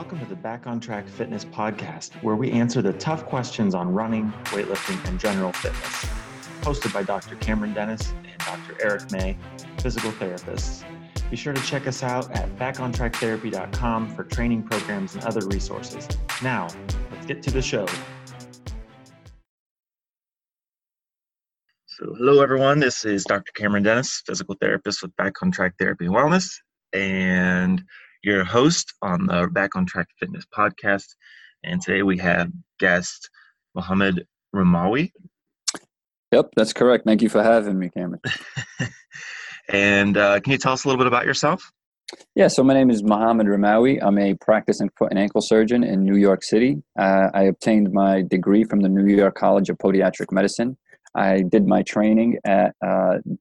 Welcome to the Back on Track Fitness podcast, where we answer the tough questions on running, weightlifting, and general fitness. Hosted by Dr. Cameron Dennis and Dr. Eric May, physical therapists. Be sure to check us out at backontracktherapy.com for training programs and other resources. Now, let's get to the show. So, hello everyone. This is Dr. Cameron Dennis, physical therapist with Back on Track Therapy and Wellness, and your host on the Back on Track Fitness podcast. And today we have guest Mohamed Ramawi. Yep, that's correct. Thank you for having me, Cameron. And can you tell us a little bit about yourself? Yeah, so my name is Mohamed Ramawi. I'm a practicing foot and ankle surgeon in New York City. I obtained my degree from the New York College of Podiatric Medicine. I did my training at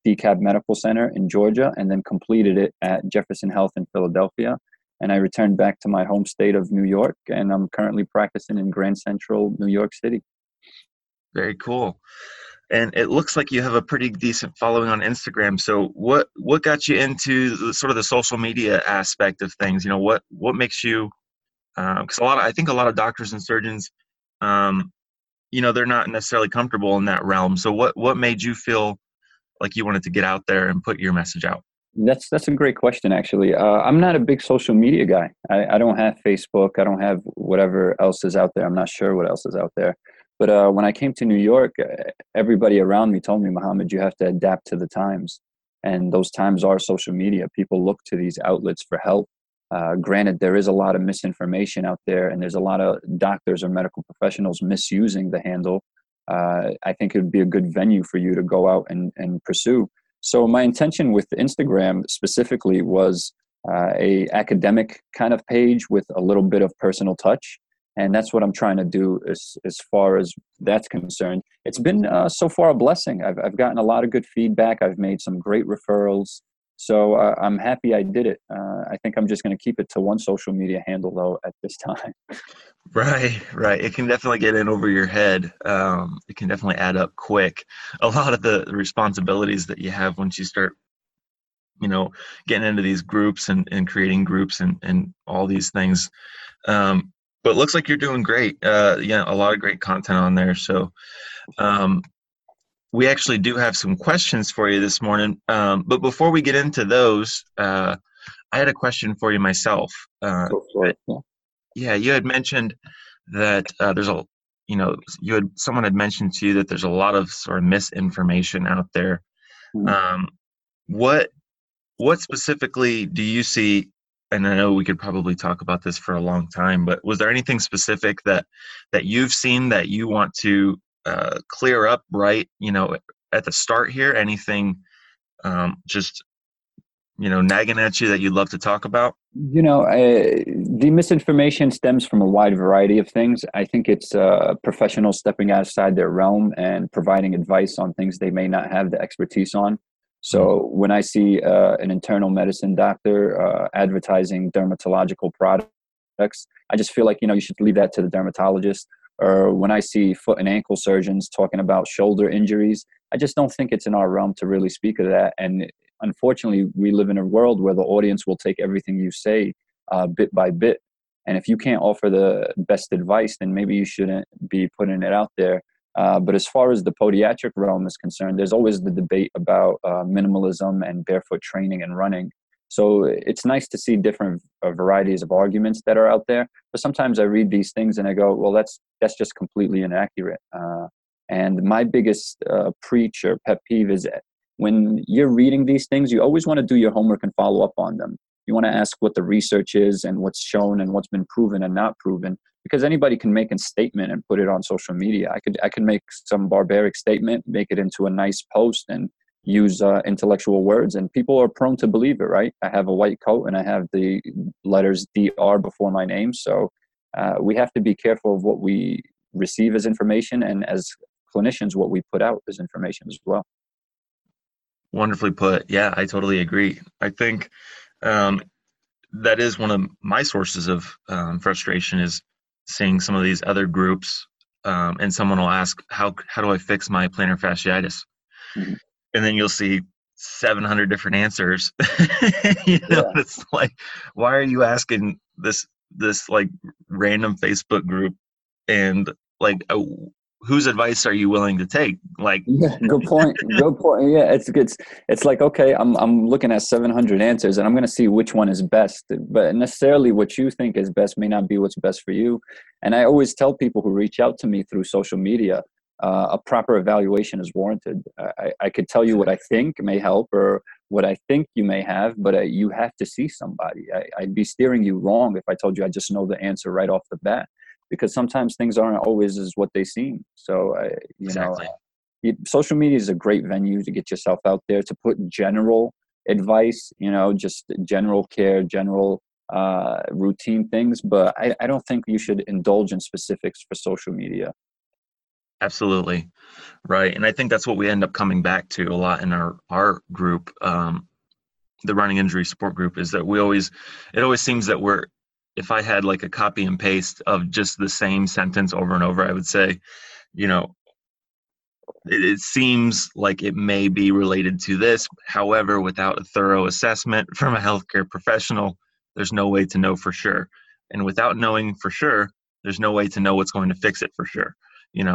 DeKalb Medical Center in Georgia and then completed it at Jefferson Health in Philadelphia. And I returned back to my home state of New York, and I'm currently practicing in Grand Central New York City. Very cool. And it looks like you have a pretty decent following on Instagram. So what got you into the, sort of the social media aspect of things? You know, what makes you, because I think a lot of doctors and surgeons, you know, they're not necessarily comfortable in that realm. So what made you feel like you wanted to get out there and put your message out? That's a great question, actually. I'm not a big social media guy. I don't have Facebook. I don't have whatever else is out there. I'm not sure what else is out there. But when I came to New York, everybody around me told me, Mohamed, you have to adapt to the times. And those times are social media. People look to these outlets for help. Granted, there is a lot of misinformation out there, and there's a lot of doctors or medical professionals misusing the handle. I think it would be a good venue for you to go out and pursue. So my intention with Instagram specifically was a academic kind of page with a little bit of personal touch. And that's what I'm trying to do as far as that's concerned. It's been so far a blessing. I've gotten a lot of good feedback. I've made some great referrals. So I'm happy I did it. I think I'm just going to keep it to one social media handle, though, at this time. Right. It can definitely get in over your head. It can definitely add up quick. A lot of the responsibilities that you have once you start, you know, getting into these groups and creating groups and all these things. But it looks like you're doing great. Yeah, a lot of great content on there. So we actually do have some questions for you this morning. But before we get into those, I had a question for you myself. Yeah, you had mentioned that someone had mentioned to you that there's a lot of sort of misinformation out there. What specifically do you see? And I know we could probably talk about this for a long time, but was there anything specific that you've seen that you want to clear up at the start here? Anything nagging at you that you'd love to talk about? The misinformation stems from a wide variety of things. I think it's professionals stepping outside their realm and providing advice on things they may not have the expertise on. So when I see an internal medicine doctor advertising dermatological products, I just feel like, you should leave that to the dermatologist. Or when I see foot and ankle surgeons talking about shoulder injuries, I just don't think it's in our realm to really speak of that. And unfortunately, we live in a world where the audience will take everything you say bit by bit. And if you can't offer the best advice, then maybe you shouldn't be putting it out there. But as far as the podiatric realm is concerned, there's always the debate about minimalism and barefoot training and running. So it's nice to see different varieties of arguments that are out there. But sometimes I read these things and I go, well, that's just completely inaccurate. And my biggest preach or pet peeve is when you're reading these things, you always want to do your homework and follow up on them. You want to ask what the research is and what's shown and what's been proven and not proven, because anybody can make a statement and put it on social media. I could make some barbaric statement, make it into a nice post and use intellectual words, and people are prone to believe it, right? I have a white coat and I have the letters DR before my name. So we have to be careful of what we receive as information, and as clinicians, what we put out as information as well. Wonderfully put. Yeah, I totally agree. I think that is one of my sources of frustration, is seeing some of these other groups, and someone will ask, how do I fix my plantar fasciitis? Mm-hmm. And then you'll see 700 different answers. It's like, why are you asking this this like random Facebook group and like whose advice are you willing to take? Like, yeah, good point. Good point. Yeah. It's like, okay, I'm looking at 700 answers and I'm going to see which one is best, but necessarily what you think is best may not be what's best for you. And I always tell people who reach out to me through social media, a proper evaluation is warranted. I could tell you what I think may help or what I think you may have, but you have to see somebody. I'd be steering you wrong if I told you I just know the answer right off the bat, because sometimes things aren't always as what they seem. So, social media is a great venue to get yourself out there, to put general advice, you know, just general care, general routine things. But I don't think you should indulge in specifics for social media. Absolutely. Right. And I think that's what we end up coming back to a lot in our group, the running injury support group, is that it always seems that if I had like a copy and paste of just the same sentence over and over, I would say, you know, it seems like it may be related to this. However, without a thorough assessment from a healthcare professional, there's no way to know for sure. And without knowing for sure, there's no way to know what's going to fix it for sure. You know,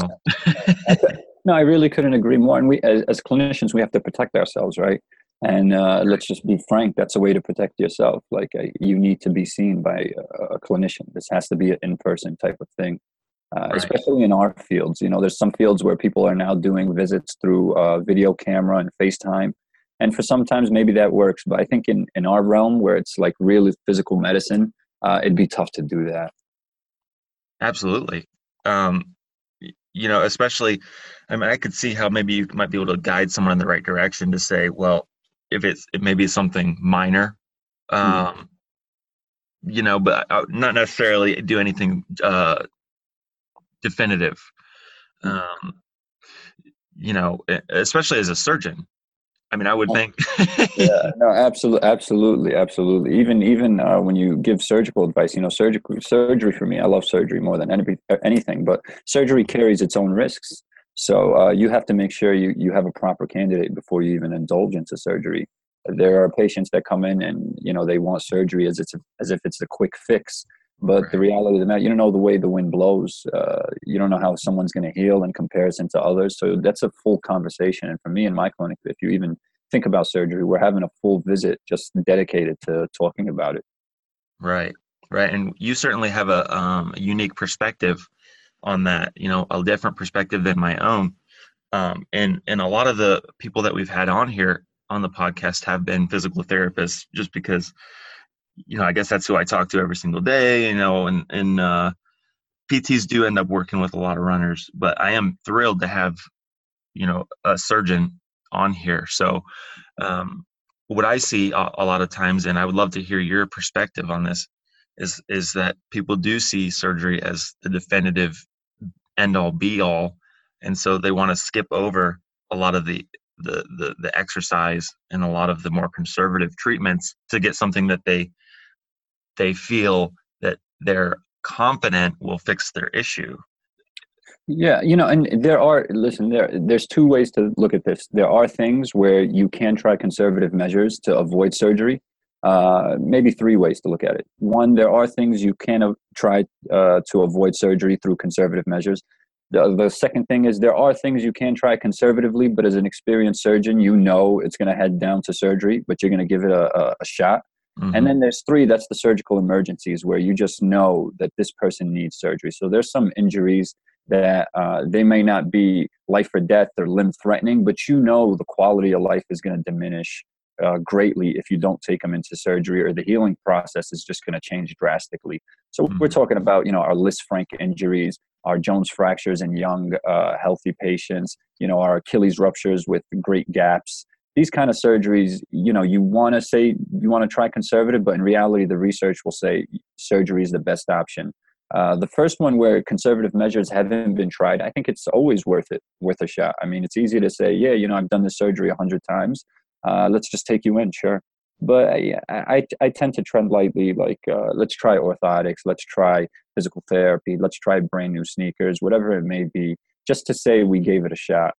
no, I really couldn't agree more. And we, as clinicians, we have to protect ourselves, right? And let's just be frank. That's a way to protect yourself. Like you need to be seen by a clinician. This has to be an in-person type of thing, right. Especially in our fields. You know, there's some fields where people are now doing visits through video camera and FaceTime. And for sometimes maybe that works. But I think in our realm where it's like really physical medicine, it'd be tough to do that. Absolutely. You know, especially, I mean, I could see how maybe you might be able to guide someone in the right direction to say, well, if it may be something minor, you know, but not necessarily do anything definitive, you know, especially as a surgeon. I mean, I would think. Yeah, no, absolutely. Even when you give surgical advice, you know, surgery for me, I love surgery more than anything. But surgery carries its own risks, so you have to make sure you have a proper candidate before you even indulge into surgery. There are patients that come in and you know they want surgery as if it's a quick fix, but right. The reality of the matter, you don't know the way the wind blows. You don't know how someone's going to heal in comparison to others. So that's a full conversation. And for me in my clinic, if you even think about surgery, we're having a full visit just dedicated to talking about it. Right. And you certainly have a unique perspective on that, you know, a different perspective than my own. And a lot of the people that we've had on here on the podcast have been physical therapists, just because, you know, I guess that's who I talk to every single day, you know, and PTs do end up working with a lot of runners, but I am thrilled to have, you know, a surgeon on here. So what I see a lot of times, and I would love to hear your perspective on this, is that people do see surgery as the definitive end all be all. And so they want to skip over a lot of the exercise and a lot of the more conservative treatments to get something that they feel that they're confident will fix their issue. Yeah, you know, and there's two ways to look at this. There are things where you can try conservative measures to avoid surgery. Maybe three ways to look at it. One, there are things you can try to avoid surgery through conservative measures. The second thing is there are things you can try conservatively, but as an experienced surgeon, you know it's going to head down to surgery, but you're going to give it a shot. Mm-hmm. And then there's three, that's the surgical emergencies where you just know that this person needs surgery. So there's some injuries that they may not be life or death or limb threatening, but you know the quality of life is going to diminish greatly if you don't take them into surgery, or the healing process is just going to change drastically. So we're talking about, you know, our Lisfranc injuries, our Jones fractures in young, healthy patients, you know, our Achilles ruptures with great gaps. These kind of surgeries, you know, you want to say you want to try conservative, but in reality, the research will say surgery is the best option. The first one where conservative measures haven't been tried, I think it's always worth a shot. I mean, it's easy to say, yeah, you know, I've done this surgery 100 times. Let's just take you in, sure. But I tend to trend lightly, like let's try orthotics, let's try physical therapy, let's try brand new sneakers, whatever it may be, just to say we gave it a shot.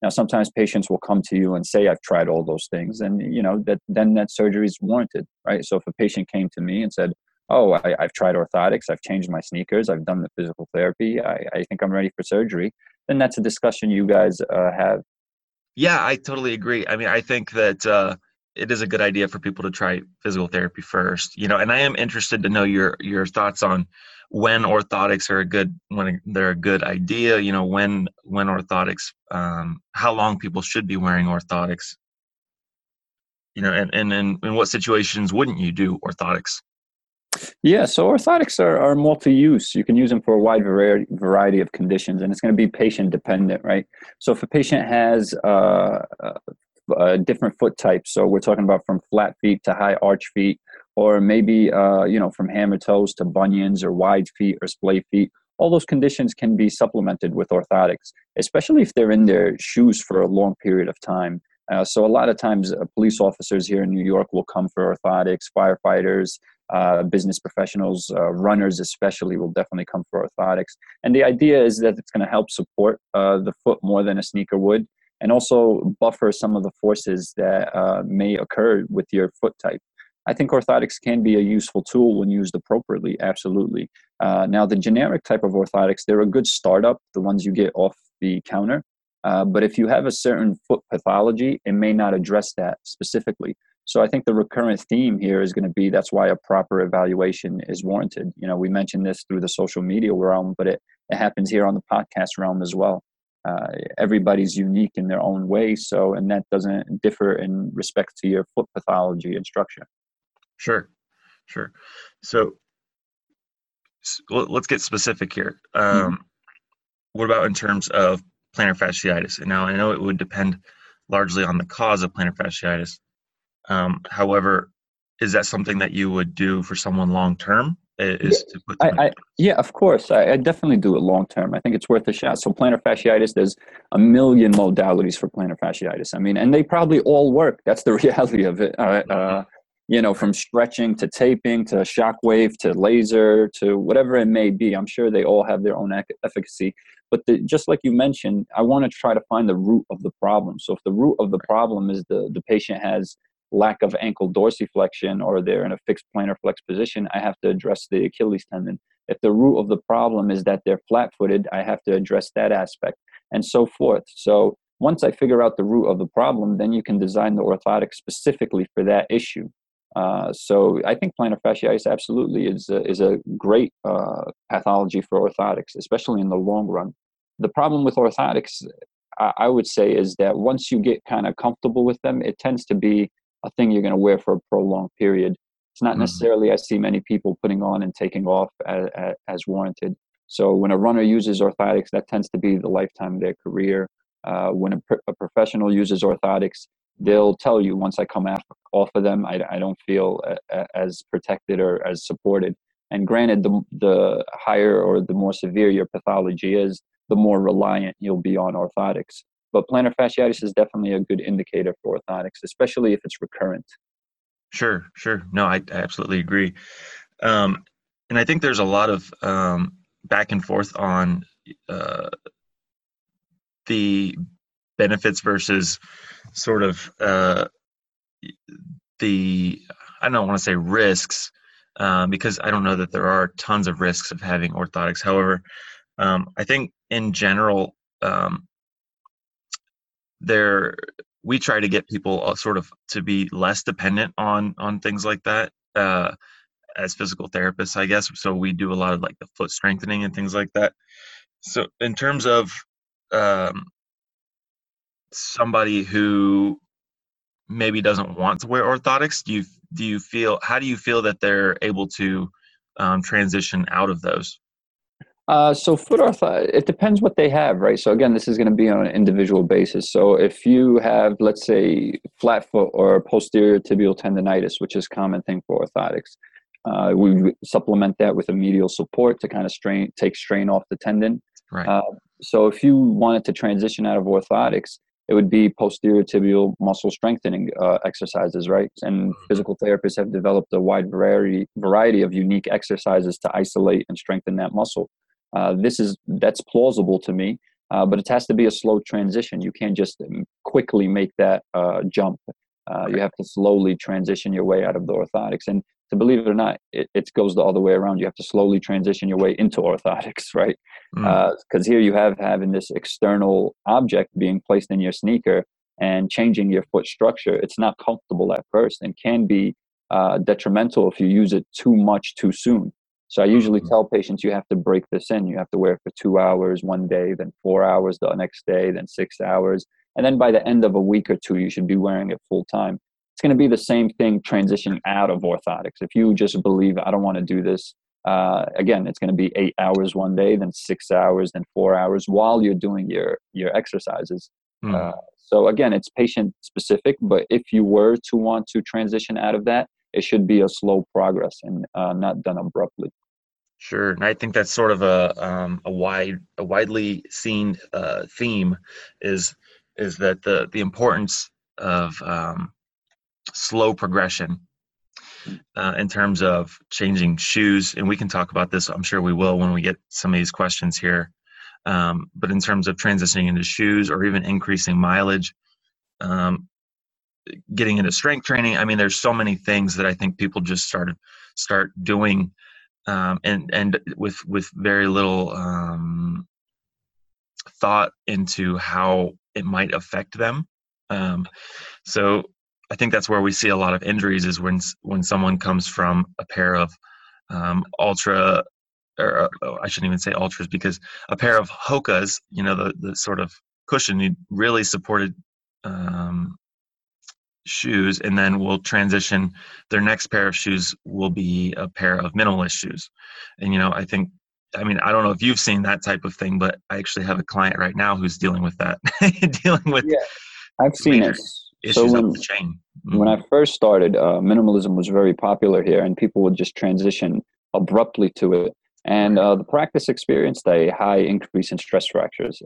Now, sometimes patients will come to you and say, I've tried all those things. And, you know, then that surgery is warranted, right? So if a patient came to me and said, oh, I've tried orthotics, I've changed my sneakers, I've done the physical therapy, I think I'm ready for surgery, then that's a discussion you guys have. Yeah, I totally agree. I mean, I think that it is a good idea for people to try physical therapy first, you know, and I am interested to know your thoughts on when orthotics are when they're a good idea, you know, when orthotics, how long people should be wearing orthotics, you know, and in what situations wouldn't you do orthotics? Yeah, so orthotics are multi-use. You can use them for a wide variety of conditions, and it's going to be patient-dependent, right? So if a patient has different foot types, so we're talking about from flat feet to high arch feet, or maybe you know, from hammer toes to bunions or wide feet or splay feet, all those conditions can be supplemented with orthotics, especially if they're in their shoes for a long period of time. So a lot of times police officers here in New York will come for orthotics, firefighters, business professionals, runners especially will definitely come for orthotics. And the idea is that it's going to help support the foot more than a sneaker would, and also buffer some of the forces that may occur with your foot type. I think orthotics can be a useful tool when used appropriately, absolutely. Now, the generic type of orthotics, they're a good startup, the ones you get off the counter. But if you have a certain foot pathology, it may not address that specifically. So I think the recurrent theme here is going to be that's why a proper evaluation is warranted. You know, we mentioned this through the social media realm, but it happens here on the podcast realm as well. Everybody's unique in their own way, so, and that doesn't differ in respect to your foot pathology and structure. Sure. So let's get specific here. What about in terms of plantar fasciitis? And now I know it would depend largely on the cause of plantar fasciitis. However, is that something that you would do for someone long-term? Of course. I definitely do it long-term. I think it's worth a shot. So plantar fasciitis, there's a million modalities for plantar fasciitis. I mean, and they probably all work. That's the reality of it. You know, from stretching to taping to shockwave to laser to whatever it may be, I'm sure they all have their own efficacy. But just like you mentioned, I want to try to find the root of the problem. So if the root of the problem is the patient has lack of ankle dorsiflexion or they're in a fixed plantar flex position, I have to address the Achilles tendon. If the root of the problem is that they're flat-footed, I have to address that aspect, and so forth. So once I figure out the root of the problem, then you can design the orthotic specifically for that issue. So I think plantar fasciitis absolutely is a great pathology for orthotics, especially in the long run. The problem with orthotics, I would say, is that once you get kind of comfortable with them, it tends to be a thing you're going to wear for a prolonged period. It's not necessarily I see many people putting on and taking off as warranted. So when a runner uses orthotics, that tends to be the lifetime of their career. When a professional uses orthotics, they'll tell you, once I come off of them, I don't feel as protected or as supported. And granted, the higher or the more severe your pathology is, the more reliant you'll be on orthotics. But plantar fasciitis is definitely a good indicator for orthotics, especially if it's recurrent. Sure. No, I absolutely agree. And I think there's a lot of back and forth on the benefits versus sort of I don't want to say risks, because I don't know that there are tons of risks of having orthotics. However, I think in general, we try to get people sort of to be less dependent on things like that as physical therapists, I guess. So we do a lot of like the foot strengthening and things like that. So in terms of somebody who maybe doesn't want to wear orthotics, how do you feel that they're able to transition out of those? So foot ortho, it depends what they have, right? So again, this is going to be on an individual basis. So if you have, let's say, flat foot or posterior tibial tendonitis, which is a common thing for orthotics, we supplement that with a medial support to kind of take strain off the tendon. Right. So if you wanted to transition out of orthotics, it would be posterior tibial muscle strengthening exercises, right? And physical therapists have developed a wide variety of unique exercises to isolate and strengthen that muscle. That's plausible to me, but it has to be a slow transition. You can't just quickly make that jump. You have to slowly transition your way out of the orthotics. And So believe it or not, it goes the other way around. You have to slowly transition your way into orthotics, right? Because here you have having this external object being placed in your sneaker and changing your foot structure. It's not comfortable at first and can be detrimental if you use it too much too soon. So I usually tell patients you have to break this in. You have to wear it for 2 hours one day, then 4 hours the next day, then 6 hours. And then by the end of a week or two, you should be wearing it full time. It's going to be the same thing transitioning out of orthotics. If you just believe, I don't want to do this, again, it's going to be 8 hours one day, then 6 hours, then 4 hours while you're doing your exercises. So again, it's patient specific, but if you were to want to transition out of that, it should be a slow progress and not done abruptly. Sure, and I think that's sort of a widely seen theme is that the importance of slow progression in terms of changing shoes. And we can talk about this, I'm sure we will, when we get some of these questions here. But in terms of transitioning into shoes or even increasing mileage, getting into strength training. I mean, there's so many things that I think people just start doing and with very little thought into how it might affect them. So I think that's where we see a lot of injuries is when someone comes from a pair of I shouldn't even say ultras, because a pair of Hokas, you know, the sort of cushion, really supported shoes, and then will transition. Their next pair of shoes will be a pair of minimalist shoes. And, you know, I don't know if you've seen that type of thing, but I actually have a client right now who's dealing with that, I've seen it. So when I first started, minimalism was very popular here, and people would just transition abruptly to it. And the practice experienced a high increase in stress fractures.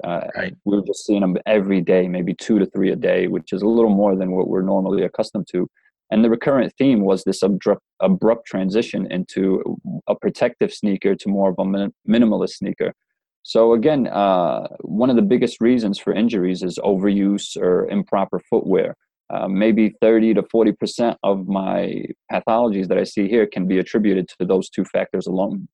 We were just seeing them every day, maybe 2 to 3 a day, which is a little more than what we're normally accustomed to. And the recurrent theme was this abrupt transition into a protective sneaker to more of a minimalist sneaker. So again, one of the biggest reasons for injuries is overuse or improper footwear. Maybe 30 to 40% of my pathologies that I see here can be attributed to those two factors alone.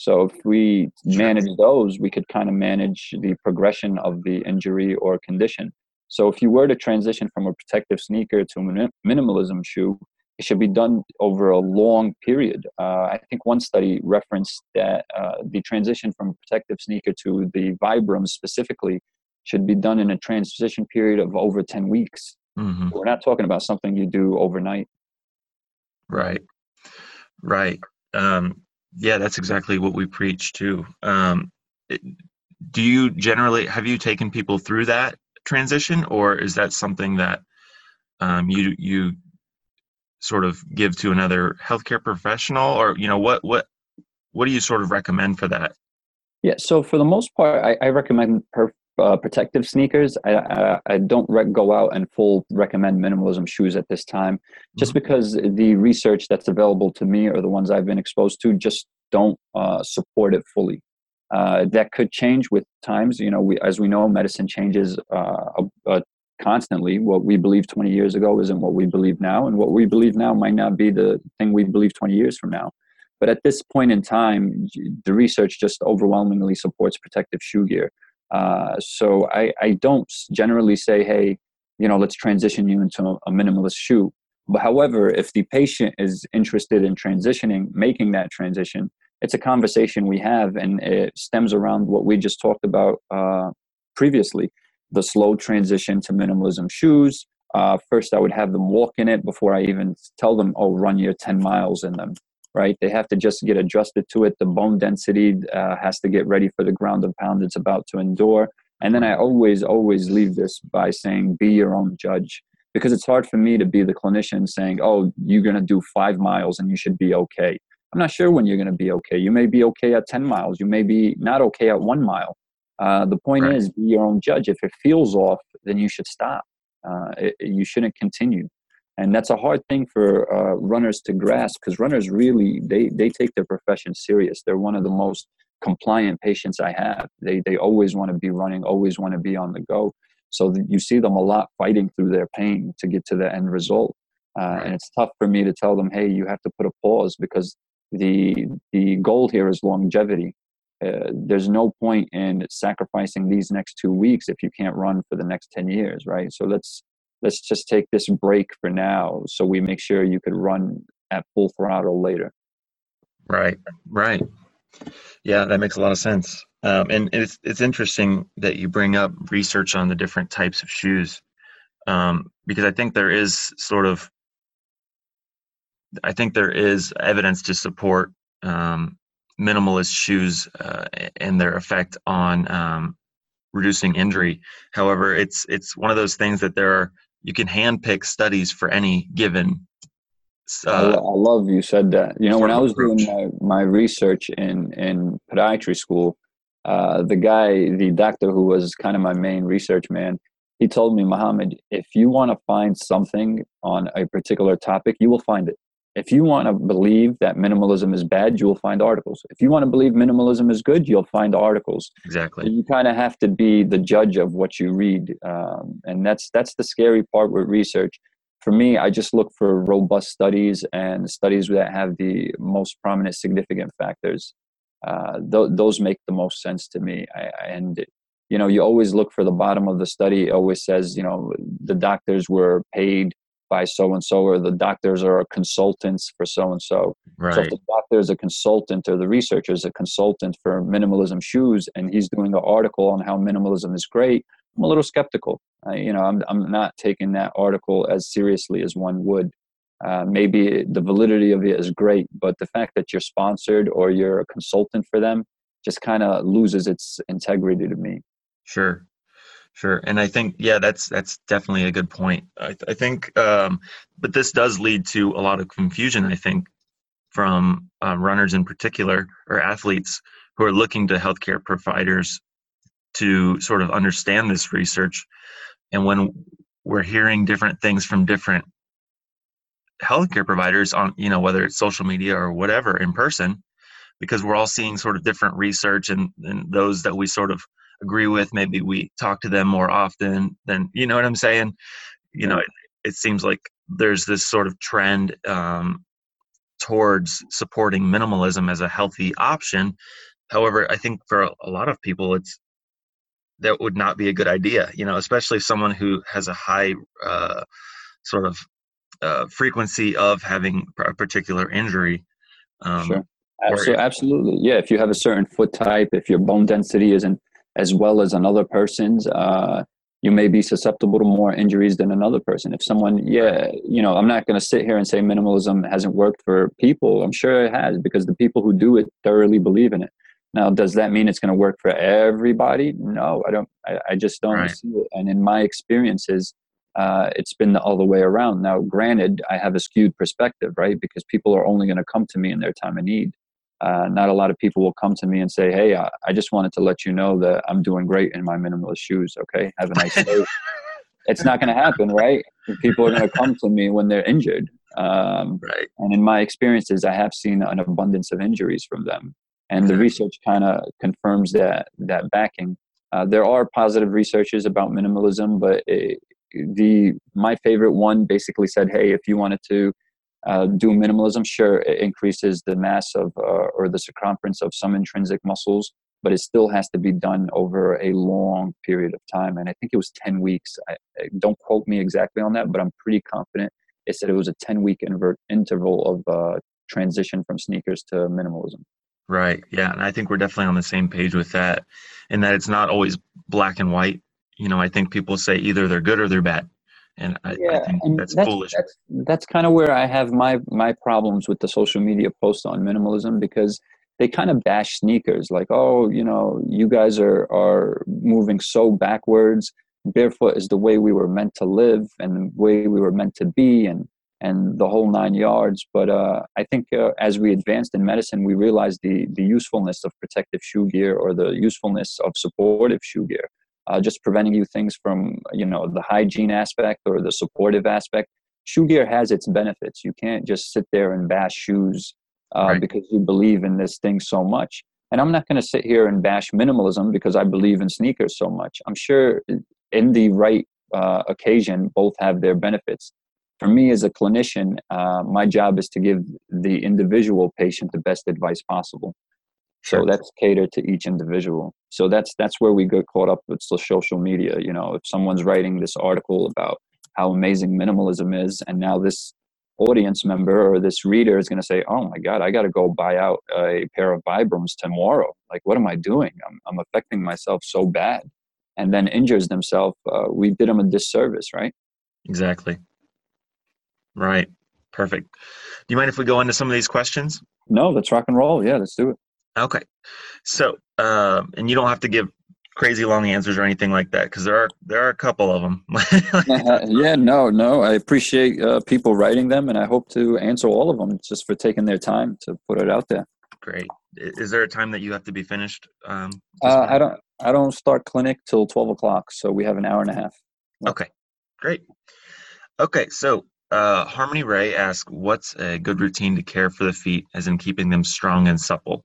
So if we manage those, we could kind of manage the progression of the injury or condition. So if you were to transition from a protective sneaker to a minimalism shoe, it should be done over a long period. I think one study referenced that the transition from protective sneaker to the Vibram specifically should be done in a transition period of over 10 weeks. Mm-hmm. We're not talking about something you do overnight. Right. Yeah, that's exactly what we preach too. Do you generally, have you taken people through that transition, or is that something that you sort of give to another healthcare professional, or, you know, what do you sort of recommend for that? Yeah. So for the most part, I recommend protective sneakers. I don't go out and full recommend minimalism shoes at this time, just because the research that's available to me or the ones I've been exposed to just don't support it fully. That could change with times. You know, as we know, medicine changes constantly. What we believed 20 years ago isn't what we believe now, and what we believe now might not be the thing we believe 20 years from now. But at this point in time, the research just overwhelmingly supports protective shoe gear. So I don't generally say, hey, you know, let's transition you into a minimalist shoe. But however, if the patient is interested in transitioning, making that transition, it's a conversation we have, and it stems around what we just talked about previously. The slow transition to minimalism shoes. First, I would have them walk in it before I even tell them, oh, run your 10 miles in them, right? They have to just get adjusted to it. The bone density has to get ready for the ground and pound it's about to endure. And then I always leave this by saying, be your own judge, because it's hard for me to be the clinician saying, oh, you're going to do 5 miles and you should be okay. I'm not sure when you're going to be okay. You may be okay at 10 miles. You may be not okay at 1 mile. The point is, be your own judge. If it feels off, then you should stop. You shouldn't continue. And that's a hard thing for runners to grasp, because runners really, they take their profession serious. They're one of the most compliant patients I have. They always want to be running, always want to be on the go. So you see them a lot fighting through their pain to get to the end result. And it's tough for me to tell them, hey, you have to put a pause, because the goal here is longevity. There's no point in sacrificing these next 2 weeks if you can't run for the next 10 years, right? So let's just take this break for now so we make sure you could run at full throttle later. Right. Yeah, that makes a lot of sense. And it's interesting that you bring up research on the different types of shoes, because I think there is evidence to support minimalist shoes and their effect on reducing injury. However, it's one of those things that you can handpick studies for any given. I love you said that. You know, when I was doing my research in podiatry school, the doctor who was kind of my main research man, he told me, Mohamed, if you want to find something on a particular topic, you will find it. If you want to believe that minimalism is bad, you will find articles. If you want to believe minimalism is good, you'll find articles. Exactly. So you kind of have to be the judge of what you read. And that's the scary part with research. For me, I just look for robust studies and studies that have the most prominent significant factors. Those make the most sense to me. And, you know, you always look for the bottom of the study. It always says, you know, the doctors were paid by so-and-so, or the doctors are consultants for so-and-so. Right. So if the doctor is a consultant or the researcher is a consultant for minimalism shoes and he's doing an article on how minimalism is great, I'm a little skeptical. I'm not taking that article as seriously as one would. Maybe the validity of it is great, but the fact that you're sponsored or you're a consultant for them just kind of loses its integrity to me. Sure. And I think, yeah, that's definitely a good point. I think, but this does lead to a lot of confusion, I think, from runners in particular, or athletes who are looking to healthcare providers to sort of understand this research. And when we're hearing different things from different healthcare providers on, you know, whether it's social media or whatever, in person, because we're all seeing sort of different research, and those that we sort of agree with, maybe we talk to them more often than, you know what I'm saying? You know, it seems like there's this sort of trend towards supporting minimalism as a healthy option. However, I think for a lot of people, that would not be a good idea, you know, especially someone who has a high frequency of having a particular injury. Sure. Absolutely. Yeah. If you have a certain foot type, if your bone density isn't as well as another person's, you may be susceptible to more injuries than another person. If someone, I'm not going to sit here and say minimalism hasn't worked for people. I'm sure it has, because the people who do it thoroughly believe in it. Now, does that mean it's going to work for everybody? No, I don't. I just don't see it. And in my experiences, it's been the other way around. Now, granted, I have a skewed perspective, right? Because people are only going to come to me in their time of need. Not a lot of people will come to me and say, hey, I just wanted to let you know that I'm doing great in my minimalist shoes. Okay, have a nice day. It's not going to happen, right? People are going to come to me when they're injured. And in my experiences, I have seen an abundance of injuries from them. And the research kind of confirms that backing. There are positive researches about minimalism, but my favorite one basically said, hey, if you wanted to do minimalism, sure, it increases the mass of or the circumference of some intrinsic muscles, but it still has to be done over a long period of time. And I think it was 10 weeks. Don't quote me exactly on that, but I'm pretty confident it said it was a 10-week interval of transition from sneakers to minimalism. Right. Yeah. And I think we're definitely on the same page with that, and that it's not always black and white. You know, I think people say either they're good or they're bad. And I think that's foolish. That's kind of where I have my problems with the social media posts on minimalism, because they kind of bash sneakers like, oh, you know, you guys are moving so backwards. Barefoot is the way we were meant to live and the way we were meant to be. And the whole 9 yards. But I think as we advanced in medicine, we realized the usefulness of protective shoe gear, or the usefulness of supportive shoe gear, just preventing you things from, you know, the hygiene aspect or the supportive aspect. Shoe gear has its benefits. You can't just sit there and bash shoes because you believe in this thing so much. And I'm not going to sit here and bash minimalism because I believe in sneakers so much. I'm sure in the right occasion, both have their benefits. for me as a clinician, my job is to give the individual patient the best advice possible. Sure. So that's catered to each individual. So that's where we get caught up with social media. You know, if someone's writing this article about how amazing minimalism is, and now this audience member or this reader is going to say, oh my God, I got to go buy out a pair of Vibrams tomorrow. Like, what am I doing? I'm affecting myself so bad, and then injures themselves. We did them a disservice, right? Exactly. Right. Perfect. Do you mind if we go into some of these questions? No, let's rock and roll. Yeah, let's do it. Okay. So, and you don't have to give crazy long answers or anything like that, because there are a couple of them. I appreciate people writing them, and I hope to answer all of them, just for taking their time to put it out there. Great. Is there a time that you have to be finished? I don't start clinic till 12 o'clock, so we have an hour and a half. Okay, great. Okay, so Harmony Ray asks, what's a good routine to care for the feet, as in keeping them strong and supple?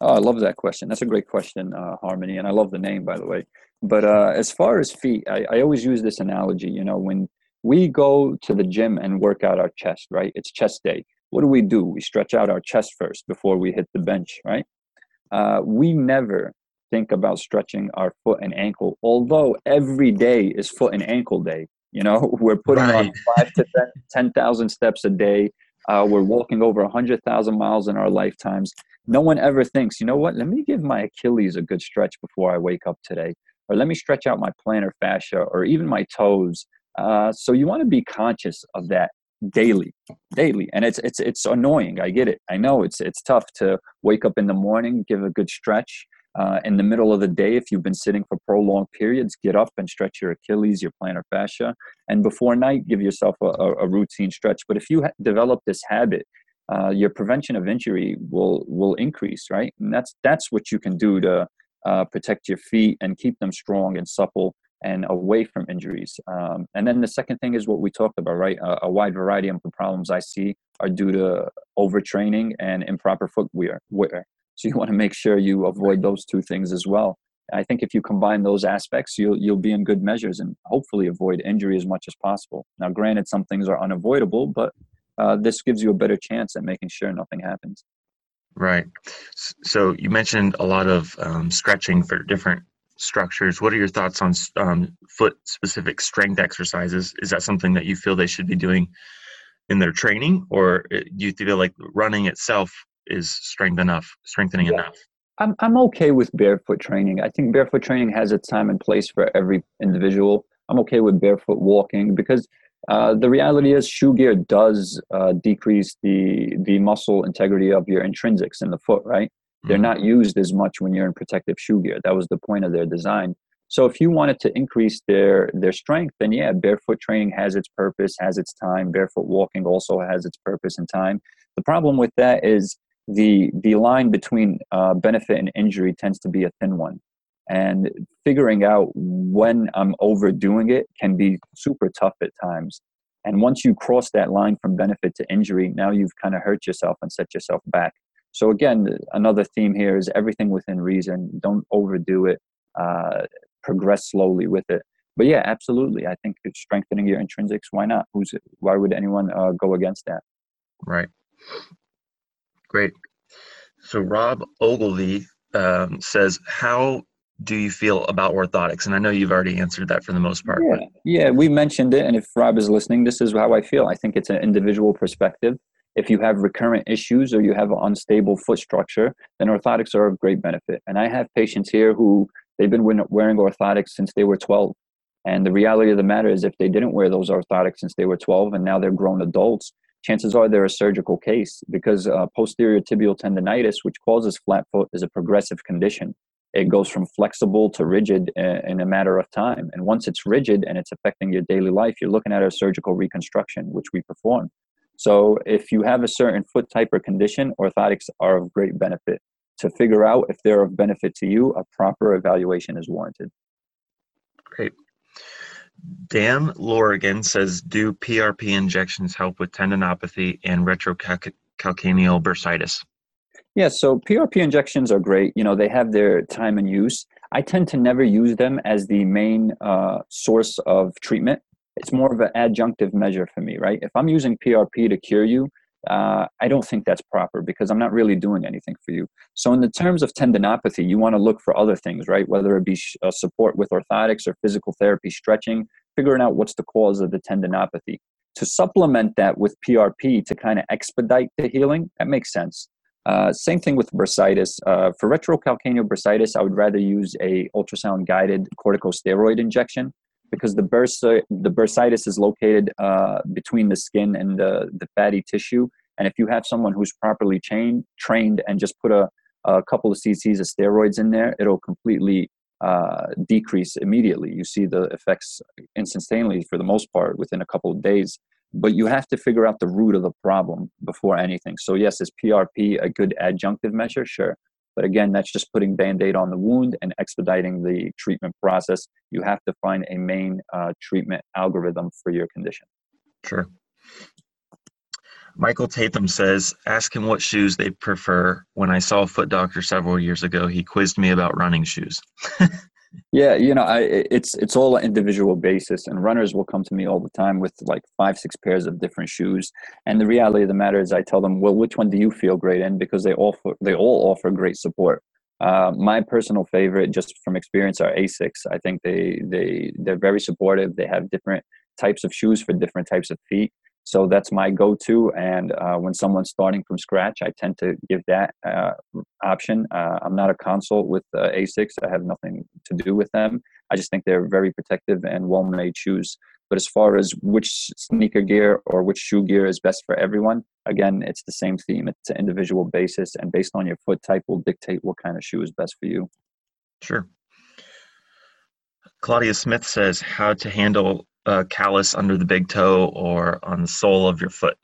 Oh, I love that question. That's a great question, Harmony. And I love the name, by the way. But as far as feet, I always use this analogy. You know, when we go to the gym and work out our chest, right? It's chest day. What do? We stretch out our chest first before we hit the bench, right? We never think about stretching our foot and ankle, although every day is foot and ankle day. You know, we're putting on 5 to 10,000 steps a day. We're walking over 100,000 miles in our lifetimes. No one ever thinks, you know what, let me give my Achilles a good stretch before I wake up today, or let me stretch out my plantar fascia, or even my toes. So you want to be conscious of that daily. And it's annoying. I get it. I know it's tough to wake up in the morning, give a good stretch. In the middle of the day, if you've been sitting for prolonged periods, get up and stretch your Achilles, your plantar fascia. And before night, give yourself a routine stretch. But if you develop this habit, your prevention of injury will increase, right? And that's what you can do to protect your feet and keep them strong and supple and away from injuries. And then the second thing is what we talked about, right? A wide variety of the problems I see are due to overtraining and improper footwear. So you want to make sure you avoid those two things as well. I think if you combine those aspects, you'll be in good measures and hopefully avoid injury as much as possible. Now, granted, some things are unavoidable, but this gives you a better chance at making sure nothing happens. Right. So you mentioned a lot of stretching for different structures. What are your thoughts on foot-specific strength exercises? Is that something that you feel they should be doing in their training, or do you feel like running itself is strengthening enough? I'm okay with barefoot training. I think barefoot training has its time and place for every individual. I'm okay with barefoot walking because the reality is shoe gear does decrease the muscle integrity of your intrinsics in the foot, right? Mm-hmm. They're not used as much when you're in protective shoe gear. That was the point of their design. So if you wanted to increase their strength, then yeah, barefoot training has its purpose, has its time. Barefoot walking also has its purpose and time. The problem with that is the line between benefit and injury tends to be a thin one, and figuring out when I'm overdoing it can be super tough at times. And once you cross that line from benefit to injury, now you've kind of hurt yourself and set yourself back. So again, another theme here is everything within reason. Don't overdo it. Progress slowly with it. But yeah, absolutely. I think it's strengthening your intrinsics. Why not? Why would anyone go against that? Right. Great. So Rob Ogilvie says, how do you feel about orthotics? And I know you've already answered that for the most part. Yeah, we mentioned it. And if Rob is listening, this is how I feel. I think it's an individual perspective. If you have recurrent issues or you have an unstable foot structure, then orthotics are of great benefit. And I have patients here who they've been wearing orthotics since they were 12. And the reality of the matter is if they didn't wear those orthotics since they were 12 and now they're grown adults, chances are they're a surgical case because posterior tibial tendonitis, which causes flat foot, is a progressive condition. It goes from flexible to rigid in a matter of time. And once it's rigid and it's affecting your daily life, you're looking at a surgical reconstruction, which we perform. So if you have a certain foot type or condition, orthotics are of great benefit. To figure out if they're of benefit to you, a proper evaluation is warranted. Great. Dan Lorigan says, do PRP injections help with tendinopathy and retrocalcaneal bursitis? Yeah, so PRP injections are great. You know, they have their time and use. I tend to never use them as the main source of treatment. it's more of an adjunctive measure for me, right? If I'm using PRP to cure you, I don't think that's proper because I'm not really doing anything for you. So in the terms of tendinopathy, you want to look for other things, right? Whether it be support with orthotics or physical therapy, stretching, figuring out what's the cause of the tendinopathy. To supplement that with PRP to kind of expedite the healing, that makes sense. Same thing with bursitis. For retrocalcaneal bursitis, I would rather use a ultrasound-guided corticosteroid injection because the bursitis is located between the skin and the fatty tissue. And if you have someone who's properly trained and just put a couple of cc's of steroids in there, it'll completely decrease immediately. You see the effects instantaneously for the most part within a couple of days. But you have to figure out the root of the problem before anything. So yes, is PRP a good adjunctive measure? Sure. But again, that's just putting Band-Aid on the wound and expediting the treatment process. You have to find a main treatment algorithm for your condition. Sure. Michael Tatham says, ask him what shoes they prefer. When I saw a foot doctor several years ago, he quizzed me about running shoes. Yeah, you know, it's all an individual basis, and runners will come to me all the time with like 5-6 pairs of different shoes. And the reality of the matter is I tell them, well, which one do you feel great in? Because they all offer great support. My personal favorite, just from experience, are ASICs. I think they're very supportive. They have different types of shoes for different types of feet. So that's my go-to. And when someone's starting from scratch, I tend to give that option. I'm not a consult with ASICs. I have nothing to do with them. I just think they're very protective and well-made shoes. But as far as which sneaker gear or which shoe gear is best for everyone, again, it's the same theme. It's an individual basis. And based on your foot type will dictate what kind of shoe is best for you. Sure. Claudia Smith says, how to handle callus under the big toe or on the sole of your foot?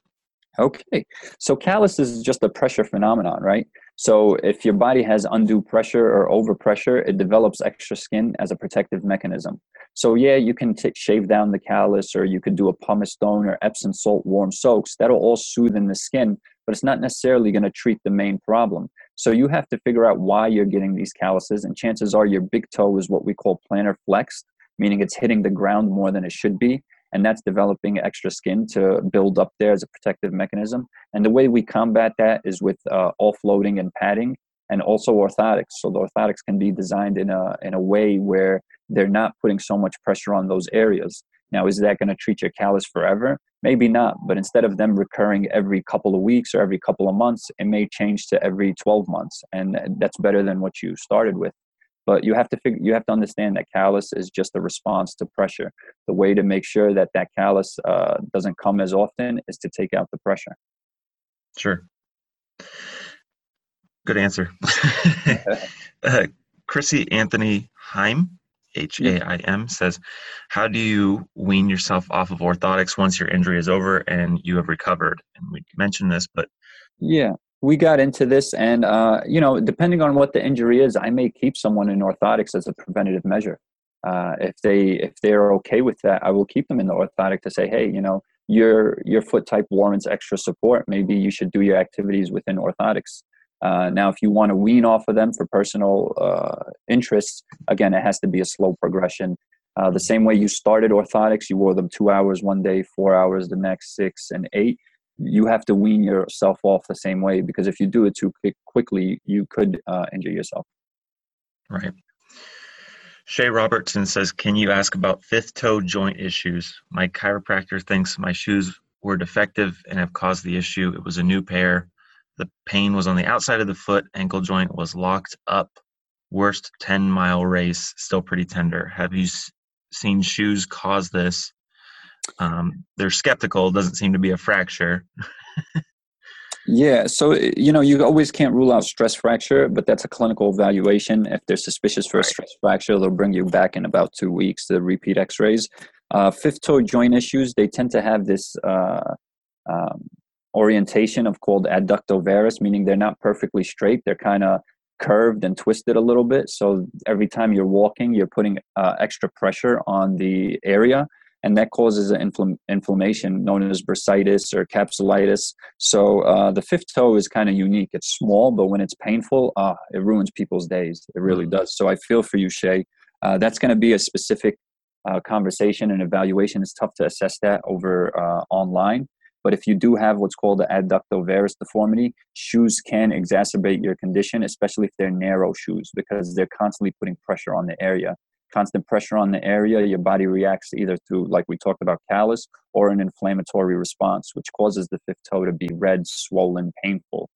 Okay. So callus is just a pressure phenomenon, right? So if your body has undue pressure or overpressure, it develops extra skin as a protective mechanism. So yeah, you can shave down the callus, or you could do a pumice stone or Epsom salt warm soaks. That'll all soothe in the skin, but it's not necessarily going to treat the main problem. So you have to figure out why you're getting these calluses, and chances are your big toe is what we call plantar flexed, meaning it's hitting the ground more than it should be, and that's developing extra skin to build up there as a protective mechanism. And the way we combat that is with offloading and padding, and also orthotics. So the orthotics can be designed in a way where they're not putting so much pressure on those areas. Now, is that going to treat your callus forever? Maybe not, but instead of them recurring every couple of weeks or every couple of months, it may change to every 12 months, and that's better than what you started with. But you have to understand that callus is just a response to pressure. The way to make sure that callus doesn't come as often is to take out the pressure. Sure. Good answer. Chrissy Anthony Haim, H-A-I-M, says, how do you wean yourself off of orthotics once your injury is over and you have recovered? And we mentioned this, but... Yeah. We got into this, and depending on what the injury is, I may keep someone in orthotics as a preventative measure. If they're okay with that, I will keep them in the orthotic to say, hey, your foot type warrants extra support. Maybe you should do your activities within orthotics. Now, if you want to wean off of them for personal interests, again, it has to be a slow progression. The same way you started orthotics, you wore them 2 hours one day, 4 hours the next, 6 and 8. You have to wean yourself off the same way, because if you do it too quickly, you could injure yourself. Right. Shay Robertson says, can you ask about fifth toe joint issues? My chiropractor thinks my shoes were defective and have caused the issue. It was a new pair. The pain was on the outside of the foot. Ankle joint was locked up. Worst 10-mile race, still pretty tender. Have you seen shoes cause this? They're skeptical. It doesn't seem to be a fracture. Yeah. So, you always can't rule out stress fracture, but that's a clinical evaluation. If they're suspicious for a stress fracture, they'll bring you back in about 2 weeks to repeat x-rays. Fifth toe joint issues, they tend to have this orientation called adductovarus, meaning they're not perfectly straight. They're kind of curved and twisted a little bit. So every time you're walking, you're putting extra pressure on the area. And that causes an inflammation known as bursitis or capsulitis. So the fifth toe is kind of unique. It's small, but when it's painful, it ruins people's days. It really does. So I feel for you, Shay. That's going to be a specific conversation and evaluation. It's tough to assess that over online. But if you do have what's called the adductovarus deformity, shoes can exacerbate your condition, especially if they're narrow shoes, because they're constantly putting pressure on the area. Constant pressure on the area, your body reacts either through, like we talked about, callus or an inflammatory response, which causes the fifth toe to be red, swollen, painful.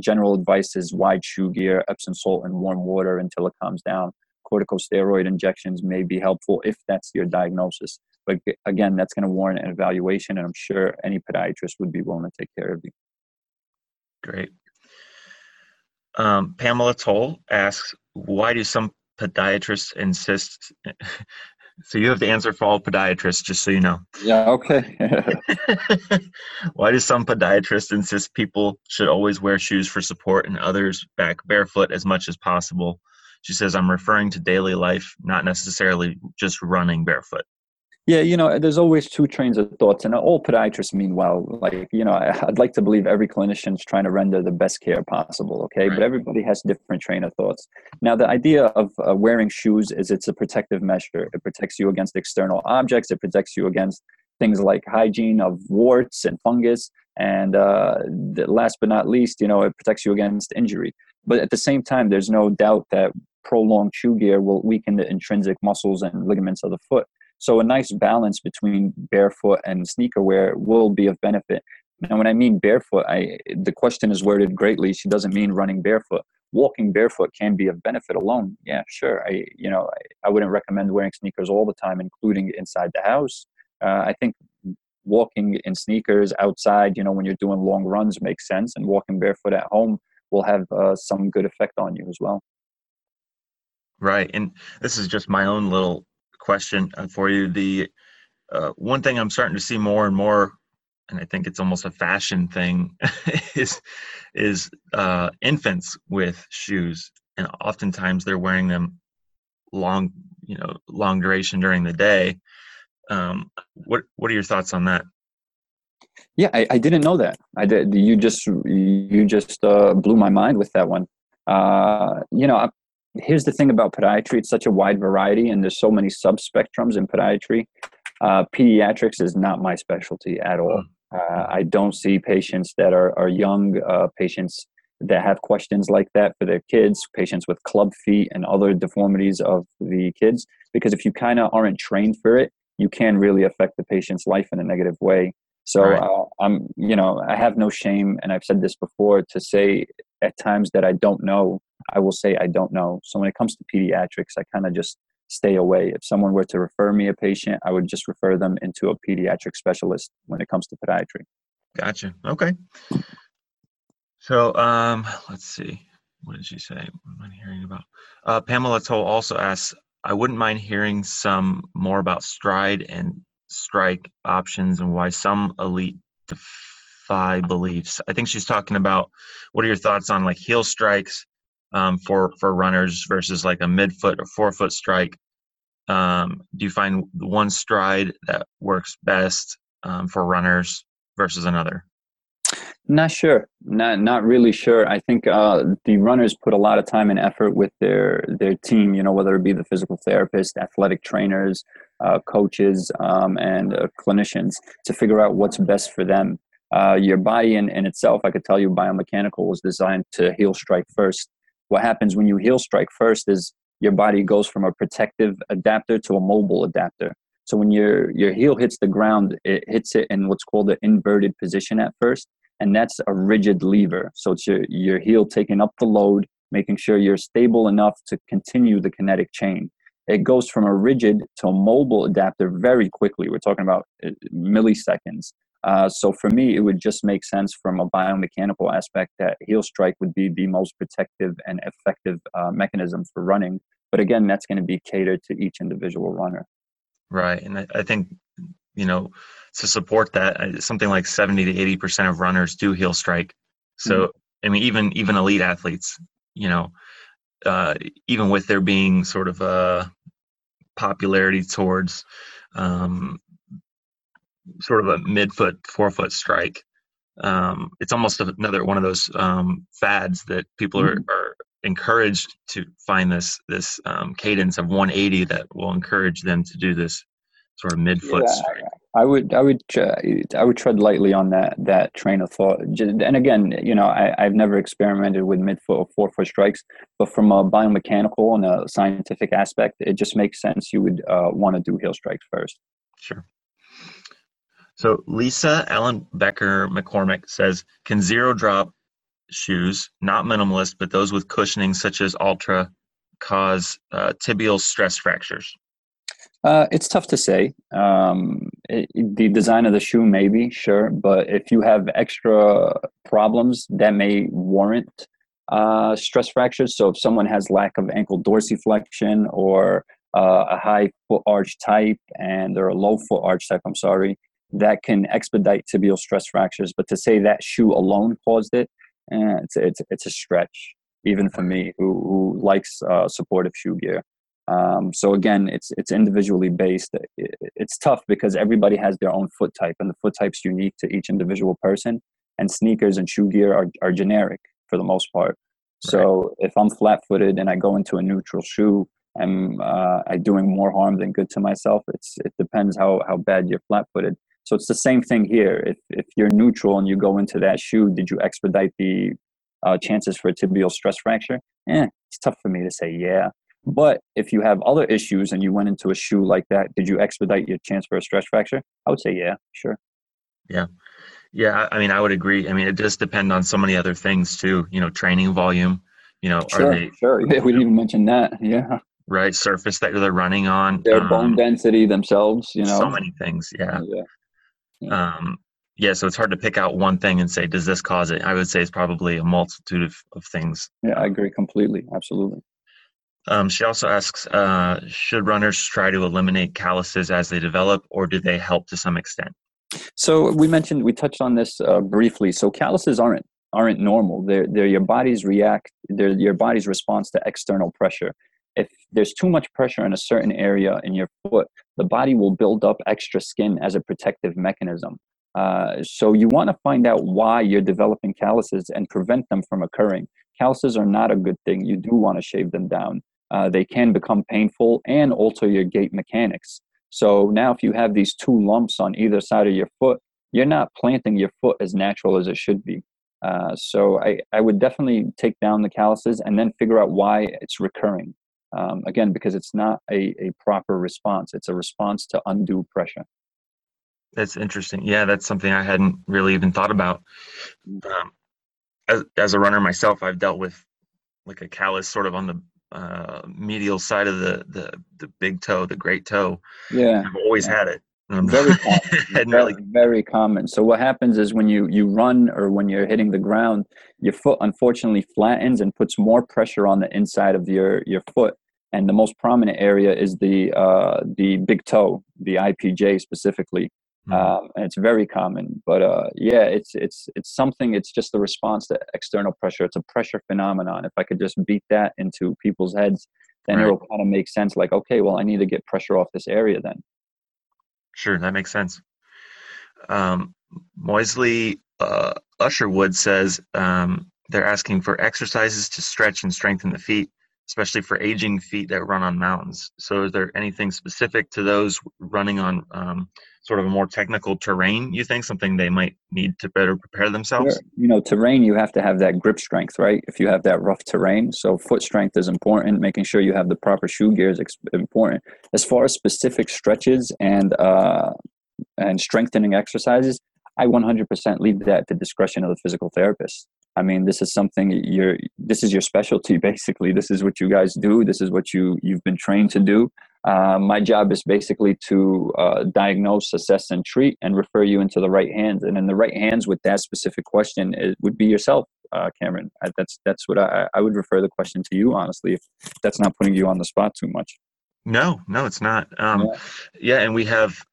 General advice is wide shoe gear, Epsom salt and warm water until it calms down. Corticosteroid injections may be helpful if that's your diagnosis. But again, that's going to warrant an evaluation, and I'm sure any podiatrist would be willing to take care of you. Great. Pamela Toll asks, why do some podiatrists insist? So you have the answer for all podiatrists, just so you know. Yeah, okay. Why do some podiatrists insist people should always wear shoes for support and others back barefoot as much as possible? She says, I'm referring to daily life, not necessarily just running barefoot. Yeah, there's always two trains of thoughts, and all podiatrists mean well. I'd like to believe every clinician's trying to render the best care possible, okay? Right. But everybody has different train of thoughts. Now, the idea of wearing shoes is it's a protective measure. It protects you against external objects. It protects you against things like hygiene of warts and fungus. And last but not least, it protects you against injury. But at the same time, there's no doubt that prolonged shoe gear will weaken the intrinsic muscles and ligaments of the foot. So a nice balance between barefoot and sneaker wear will be of benefit. Now, when I mean barefoot, the question is worded greatly. She doesn't mean running barefoot. Walking barefoot can be of benefit alone. Yeah, sure. I wouldn't recommend wearing sneakers all the time, including inside the house. I think walking in sneakers outside, when you're doing long runs makes sense. And walking barefoot at home will have some good effect on you as well. Right. And this is just my own little question for you. The one thing I'm starting to see more and more, and I think it's almost a fashion thing, is infants with shoes, and oftentimes they're wearing them long duration during the day. What are your thoughts on that? Yeah, I didn't know that. You just blew my mind with that one. Here's the thing about podiatry. It's such a wide variety, and there's so many subspectrums in podiatry. Pediatrics is not my specialty at all. I don't see patients that are young, patients that have questions like that for their kids, patients with club feet and other deformities of the kids, because if you kind of aren't trained for it, you can really affect the patient's life in a negative way. So right. I have no shame, and I've said this before, to say at times that I don't know, I will say I don't know. So when it comes to pediatrics, I kind of just stay away. If someone were to refer me a patient, I would just refer them into a pediatric specialist when it comes to podiatry. Gotcha. Okay. So let's see. What did she say? What am I hearing about? Pamela Toll also asks, I wouldn't mind hearing some more about stride and strike options and why some elite defy beliefs. I think she's talking about, what are your thoughts on like heel strikes for runners versus like a midfoot or forefoot strike? Do you find one stride that works best for runners versus another? Not sure. Not really sure. I think the runners put a lot of time and effort with their team, whether it be the physical therapist, athletic trainers, coaches, and clinicians, to figure out what's best for them. Your body in itself, I could tell you, biomechanical, was designed to heel strike first. What happens when you heel strike first is your body goes from a protective adapter to a mobile adapter. So when your heel hits the ground, it hits it in what's called the inverted position at first, and that's a rigid lever. So it's your heel taking up the load, making sure you're stable enough to continue the kinetic chain. It goes from a rigid to a mobile adapter very quickly. We're talking about milliseconds. So for me, it would just make sense from a biomechanical aspect that heel strike would be the most protective and effective mechanism for running. But again, that's going to be catered to each individual runner. Right. And I think, to support that, something like 70 to 80% of runners do heel strike. So, I mean, even elite athletes, even with there being sort of a popularity towards sort of a midfoot, forefoot strike, it's almost another one of those fads that people are encouraged to find this cadence of 180 that will encourage them to do this sort of midfoot strike. I would tread lightly on that train of thought. And again, you know, I've never experimented with midfoot or forefoot strikes, but from a biomechanical and a scientific aspect, it just makes sense. You would want to do heel strikes first. Sure. So Lisa Allen Becker McCormick says, can zero drop shoes, not minimalist, but those with cushioning such as Ultra, cause tibial stress fractures? It's tough to say. The design of the shoe, maybe, sure. But if you have extra problems, that may warrant stress fractures. So if someone has lack of ankle dorsiflexion or a high foot arch type and they're a low foot arch type, that can expedite tibial stress fractures. But to say that shoe alone caused it, it's a stretch, even for me who likes supportive shoe gear. So again, it's individually based. It's tough because everybody has their own foot type, and the foot type's unique to each individual person. And sneakers and shoe gear are generic for the most part. So if I'm flat-footed and I go into a neutral shoe, I'm doing more harm than good to myself. It depends how bad you're flat-footed. So it's the same thing here. If you're neutral and you go into that shoe, did you expedite the chances for a tibial stress fracture? It's tough for me to say yeah. But if you have other issues and you went into a shoe like that, did you expedite your chance for a stress fracture? I would say yeah, sure. Yeah. I mean, I would agree. I mean, it does depend on so many other things too. You know, training volume. You know, Yeah, we didn't even mention that. Yeah. Right, surface that they're running on. Their bone density themselves. You know, so many things. Yeah. So it's hard to pick out one thing and say, does this cause it? I would say it's probably a multitude of things. Yeah, I agree completely. Absolutely. She also asks, should runners try to eliminate calluses as they develop, or do they help to some extent? So we touched on this briefly. So calluses aren't normal. They're your body's response to external pressure. If there's too much pressure in a certain area in your foot, the body will build up extra skin as a protective mechanism. So you want to find out why you're developing calluses and prevent them from occurring. Calluses are not a good thing. You do want to shave them down. They can become painful and alter your gait mechanics. So now if you have these two lumps on either side of your foot, you're not planting your foot as natural as it should be. So I would definitely take down the calluses and then figure out why it's recurring. Again, because it's not a proper response. It's a response to undue pressure. That's interesting. Yeah, that's something I hadn't really even thought about. As a runner myself, I've dealt with like a callus sort of on the medial side of the big toe, the great toe. Yeah. I've always had it. Very common. Very common. So what happens is when you run or when you're hitting the ground, your foot unfortunately flattens and puts more pressure on the inside of your foot. And the most prominent area is the big toe, the IPJ specifically. And it's very common. But it's something. It's just the response to external pressure. It's a pressure phenomenon. If I could just beat that into people's heads, then it'll kind of make sense. Like, okay, well, I need to get pressure off this area then. Sure, that makes sense. Moisley Usherwood says they're asking for exercises to stretch and strengthen the feet, especially for aging feet that run on mountains. So is there anything specific to those running on sort of a more technical terrain, you think, something they might need to better prepare themselves? Sure. You know, terrain, you have to have that grip strength, right? If you have that rough terrain. So foot strength is important. Making sure you have the proper shoe gear is important. As far as specific stretches and strengthening exercises, I 100% leave that at the discretion of the physical therapist. I mean, this is something this is your specialty, basically. This is what you guys do. This is what you've been trained to do. My job is basically to diagnose, assess, and treat, and refer you into the right hands. And in the right hands with that specific question, it would be yourself, Cameron. That's what I would refer the question to you, honestly, if that's not putting you on the spot too much. No, it's not. And we have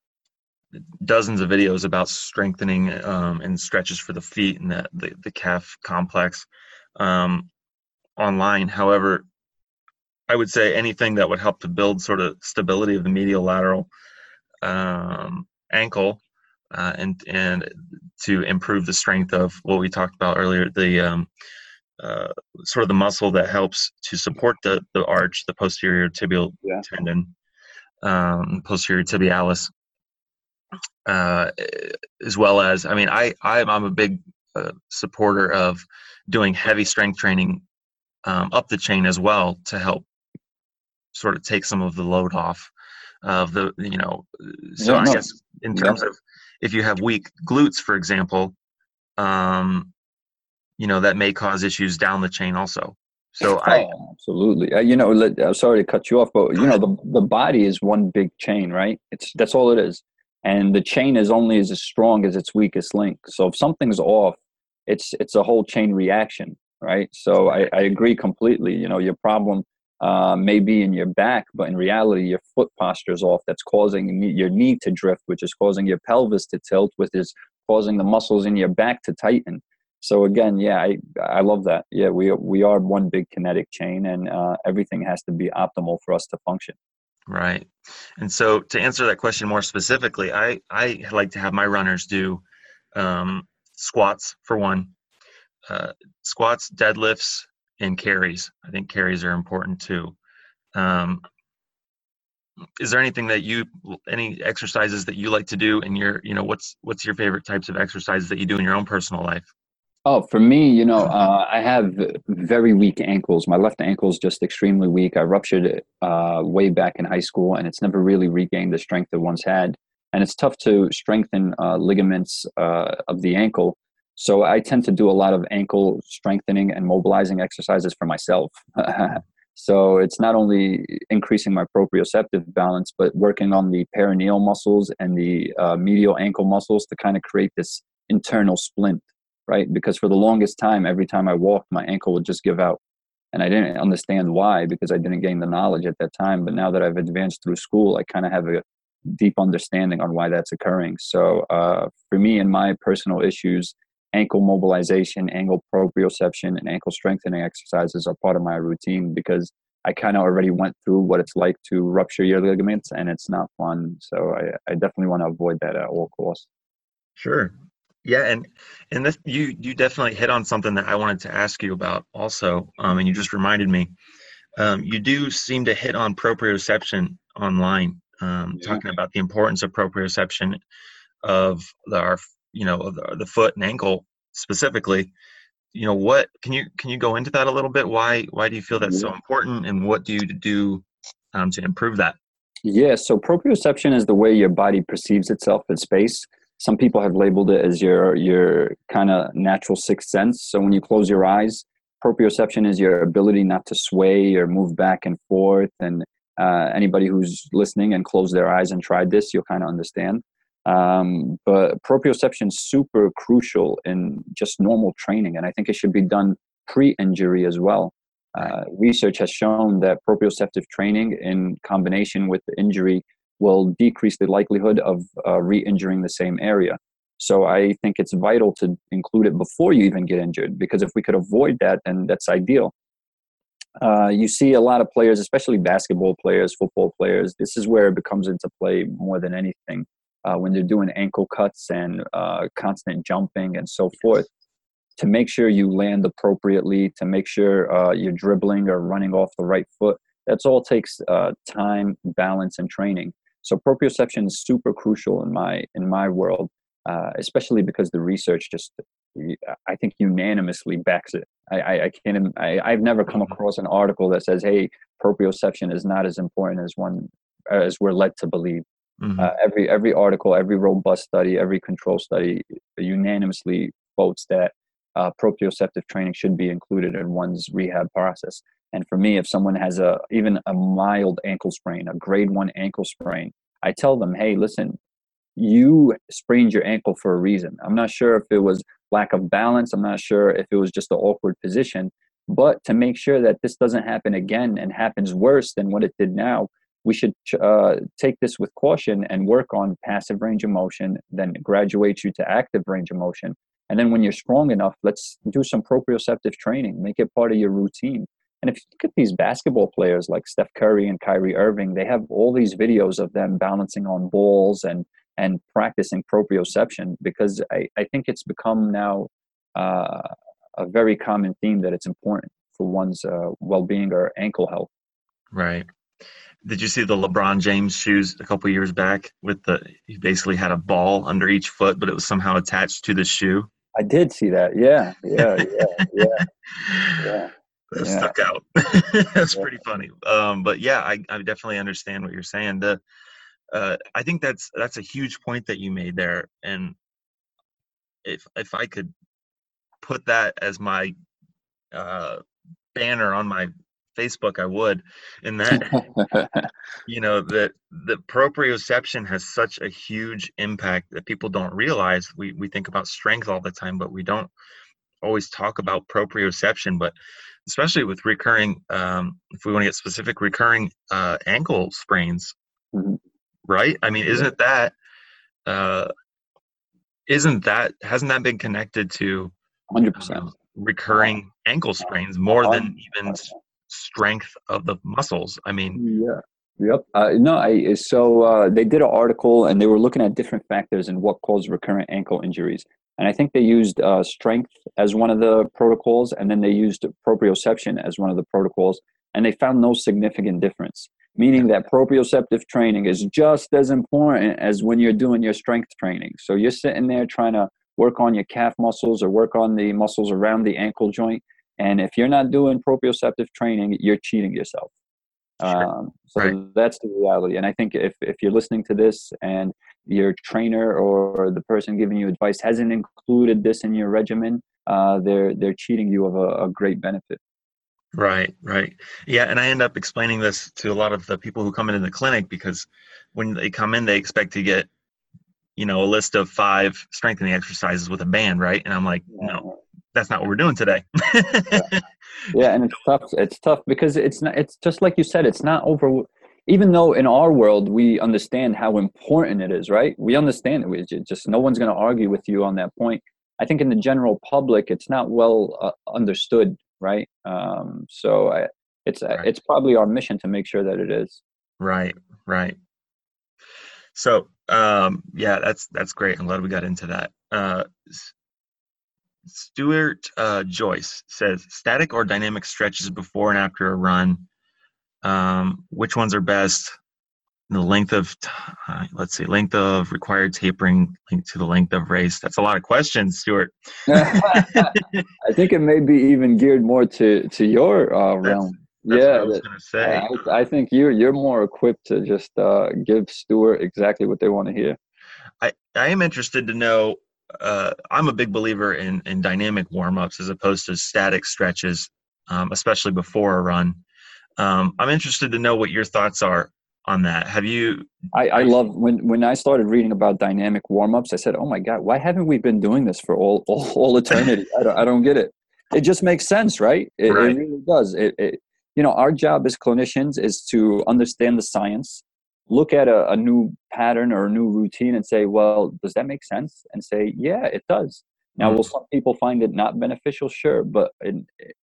dozens of videos about strengthening and stretches for the feet and the calf complex online. However, I would say anything that would help to build sort of stability of the medial lateral ankle and to improve the strength of what we talked about earlier, the sort of the muscle that helps to support the arch, the posterior tibial tendon, posterior tibialis, as well as, I mean, I'm a big supporter of doing heavy strength training up the chain as well to help sort of take some of the load off of the, you know, so I guess in terms of if you have weak glutes, for example, you know, that may cause issues down the chain also. So absolutely. You know, sorry to cut you off, but you know, the body is one big chain, right? That's all it is. And the chain is only as strong as its weakest link. So if something's off, it's a whole chain reaction, right? So I agree completely. You know, your problem may be in your back, but in reality, your foot posture is off. That's causing your knee to drift, which is causing your pelvis to tilt, which is causing the muscles in your back to tighten. So again, I love that. Yeah, we are one big kinetic chain, and everything has to be optimal for us to function. Right. And so to answer that question more specifically, I like to have my runners do squats for one, squats, deadlifts, and carries. I think carries are important too. Is there anything that any exercises that you like to do in your, you know, what's your favorite types of exercises that you do in your own personal life? Oh, for me, you know, I have very weak ankles. My left ankle is just extremely weak. I ruptured it way back in high school, and it's never really regained the strength it once had. And it's tough to strengthen ligaments of the ankle. So I tend to do a lot of ankle strengthening and mobilizing exercises for myself. So it's not only increasing my proprioceptive balance, but working on the peroneal muscles and the medial ankle muscles to kind of create this internal splint. Right? Because for the longest time, every time I walked, my ankle would just give out. And I didn't understand why, because I didn't gain the knowledge at that time. But now that I've advanced through school, I kind of have a deep understanding on why that's occurring. So for me and my personal issues, ankle mobilization, ankle proprioception, and ankle strengthening exercises are part of my routine because I kind of already went through what it's like to rupture your ligaments, and it's not fun. So I definitely want to avoid that at all costs. Sure. Yeah, and this, you definitely hit on something that I wanted to ask you about also, and you just reminded me. You do seem to hit on proprioception online, talking about the importance of proprioception of the foot and ankle specifically. You know, what can you go into that a little bit? Why do you feel that's so important, and what do you do to improve that? Yeah, so proprioception is the way your body perceives itself in space. Some people have labeled it as your kind of natural sixth sense. So when you close your eyes, proprioception is your ability not to sway or move back and forth. And anybody who's listening and closed their eyes and tried this, you'll kind of understand. But proprioception is super crucial in just normal training. And I think it should be done pre-injury as well. Research has shown that proprioceptive training in combination with the injury will decrease the likelihood of re-injuring the same area. So I think it's vital to include it before you even get injured, because if we could avoid that, then that's ideal. You see a lot of players, especially basketball players, football players, this is where it becomes into play more than anything, when they're doing ankle cuts and constant jumping and so forth, to make sure you land appropriately, to make sure you're dribbling or running off the right foot. That's all takes time, balance, and training. So proprioception is super crucial in my world, especially because the research just, I think, unanimously backs it. I've never come across an article that says, "Hey, proprioception is not as important as we're led to believe." Mm-hmm. Every article, every robust study, every control study unanimously votes that proprioceptive training should be included in one's rehab process. And for me, if someone has even a mild ankle sprain, a grade 1 ankle sprain, I tell them, hey, listen, you sprained your ankle for a reason. I'm not sure if it was lack of balance. I'm not sure if it was just an awkward position. But to make sure that this doesn't happen again and happens worse than what it did now, we should take this with caution and work on passive range of motion, then graduate you to active range of motion. And then when you're strong enough, let's do some proprioceptive training, make it part of your routine. And if you look at these basketball players like Steph Curry and Kyrie Irving, they have all these videos of them balancing on balls and practicing proprioception, because I think it's become now a very common theme that it's important for one's well-being or ankle health. Right. Did you see the LeBron James shoes a couple years back with he basically had a ball under each foot, but it was somehow attached to the shoe? I did see that. Yeah. That stuck out. That's pretty funny. But yeah, I definitely understand what you're saying. I think that's a huge point that you made there. And if I could put that as my banner on my Facebook, I would. And that, that the proprioception has such a huge impact that people don't realize. We think about strength all the time, but we don't always talk about proprioception, but especially with recurring, if we want to get specific, recurring ankle sprains, right? I mean, hasn't that been connected to 100% recurring ankle sprains more than even strength of the muscles? I mean, they did an article and they were looking at different factors and what caused recurrent ankle injuries. And I think they used strength as one of the protocols, and then they used proprioception as one of the protocols, and they found no significant difference, meaning that proprioceptive training is just as important as when you're doing your strength training. So you're sitting there trying to work on your calf muscles or work on the muscles around the ankle joint, and if you're not doing proprioceptive training, you're cheating yourself. That's the reality. And I think if you're listening to this and your trainer or the person giving you advice hasn't included this in your regimen, they're cheating you of a great benefit. Right. Yeah. And I end up explaining this to a lot of the people who come into the clinic, because when they come in, they expect to get, a list of 5 strengthening exercises with a band. Right. And I'm like, no, that's not what we're doing today. Yeah. And it's tough. It's tough because it's just like you said, it's not over. Even though in our world, we understand how important it is, right? We understand it. No one's going to argue with you on that point. I think in the general public, it's not well understood, right? It's probably our mission to make sure that it is. Right. So, that's great. I'm glad we got into that. Stuart Joyce says, static or dynamic stretches before and after a run, which ones are best? The length of time, length of required tapering linked to the length of race. That's a lot of questions, Stuart. I think it may be even geared more to your realm. That's what I was going to say. I think you're more equipped to just give Stuart exactly what they want to hear. I am interested to know. I'm a big believer in dynamic warm-ups as opposed to static stretches, especially before a run. I'm interested to know what your thoughts are on that. I love when I started reading about dynamic warm-ups, I said, oh my God, why haven't we been doing this for all eternity? I don't get it. It just makes sense, right? It really does. Our job as clinicians is to understand the science, look at a new pattern or a new routine and say, well, does that make sense? And say, yeah, it does. Now, will some people find it not beneficial? Sure. But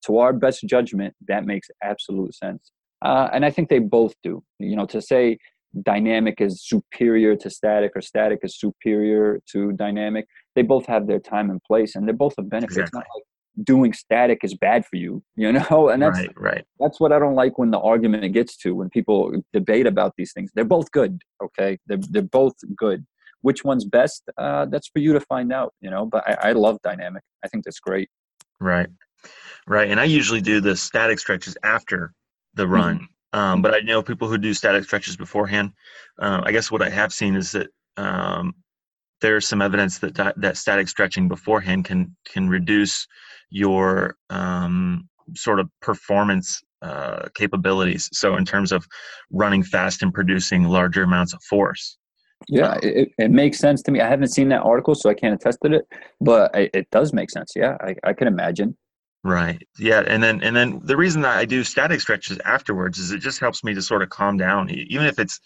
to our best judgment, that makes absolute sense. And I think they both do. To say dynamic is superior to static or static is superior to dynamic, they both have their time and place, and they're both of benefit. Exactly. It's not like doing static is bad for you, And that's right. That's what I don't like when the argument gets to, when people debate about these things. They're both good, okay? They're both good. Which one's best? That's for you to find out, but I love dynamic. I think that's great. Right. And I usually do the static stretches after the run. Mm-hmm. But I know people who do static stretches beforehand. I guess what I have seen is that there's some evidence that static stretching beforehand can reduce your sort of performance capabilities. So in terms of running fast and producing larger amounts of force. Yeah, it makes sense to me. I haven't seen that article, so I can't attest to it, but it does make sense. Yeah, I can imagine. Right. Yeah. And then the reason that I do static stretches afterwards is it just helps me to sort of calm down, even if it's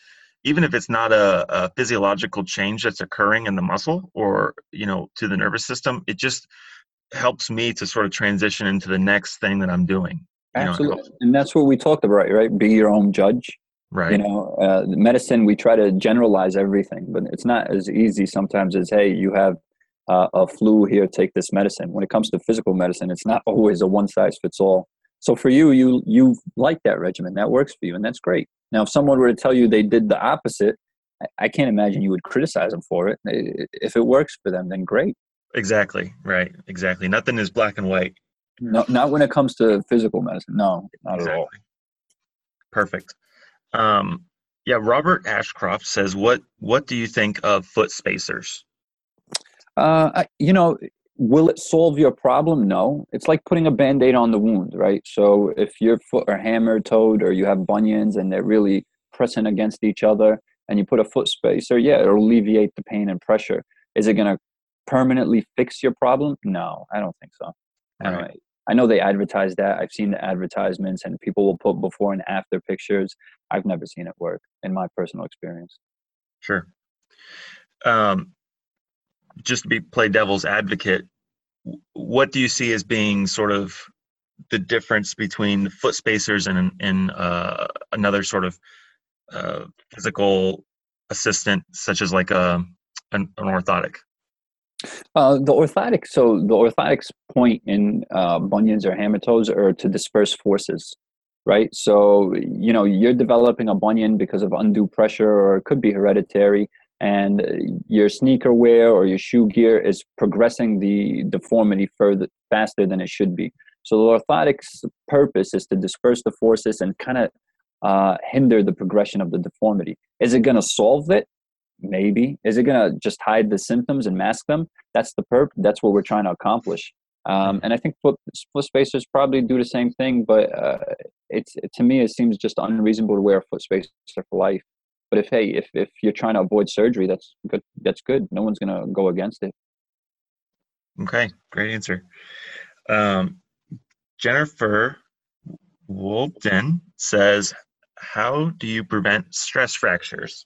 not a physiological change that's occurring in the muscle or, to the nervous system. It just helps me to sort of transition into the next thing that I'm doing. Absolutely. And that's what we talked about, right? Be your own judge. Right. Medicine, we try to generalize everything, but it's not as easy sometimes as, hey, you have a flu, here, take this medicine. When it comes to physical medicine, it's not always a one size fits all. So for you, you like that regimen. That works for you, and that's great. Now, if someone were to tell you they did the opposite, I can't imagine you would criticize them for it. If it works for them, then great. Exactly. Right. Exactly. Nothing is black and white. No, not when it comes to physical medicine. No, not exactly. At all. Perfect. Yeah. Robert Ashcroft says, what do you think of foot spacers? Will it solve your problem? No. It's like putting a Band-Aid on the wound, right? So if your foot are hammered, toed, or you have bunions and they're really pressing against each other, and you put a foot spacer, yeah, it'll alleviate the pain and pressure. Is it going to permanently fix your problem? No, I don't think so. Right. I know they advertise that. I've seen the advertisements, and people will put before and after pictures. I've never seen it work in my personal experience. Sure. Just to play devil's advocate, what do you see as being sort of the difference between foot spacers and another sort of physical assistant, such as like an orthotic? The orthotic's point in bunions or hammer toes are to disperse forces, right? So, you're developing a bunion because of undue pressure, or it could be hereditary, and your sneaker wear or your shoe gear is progressing the deformity faster than it should be. So the orthotic's purpose is to disperse the forces and kind of hinder the progression of the deformity. Is it going to solve it? Maybe. Is it going to just hide the symptoms and mask them? That's the purpose. That's what we're trying to accomplish. And I think foot spacers probably do the same thing, but to me, it seems just unreasonable to wear a foot spacer for life. But if you're trying to avoid surgery, that's good. That's good. No one's going to go against it. Okay. Great answer. Jennifer Wolden says, how do you prevent stress fractures?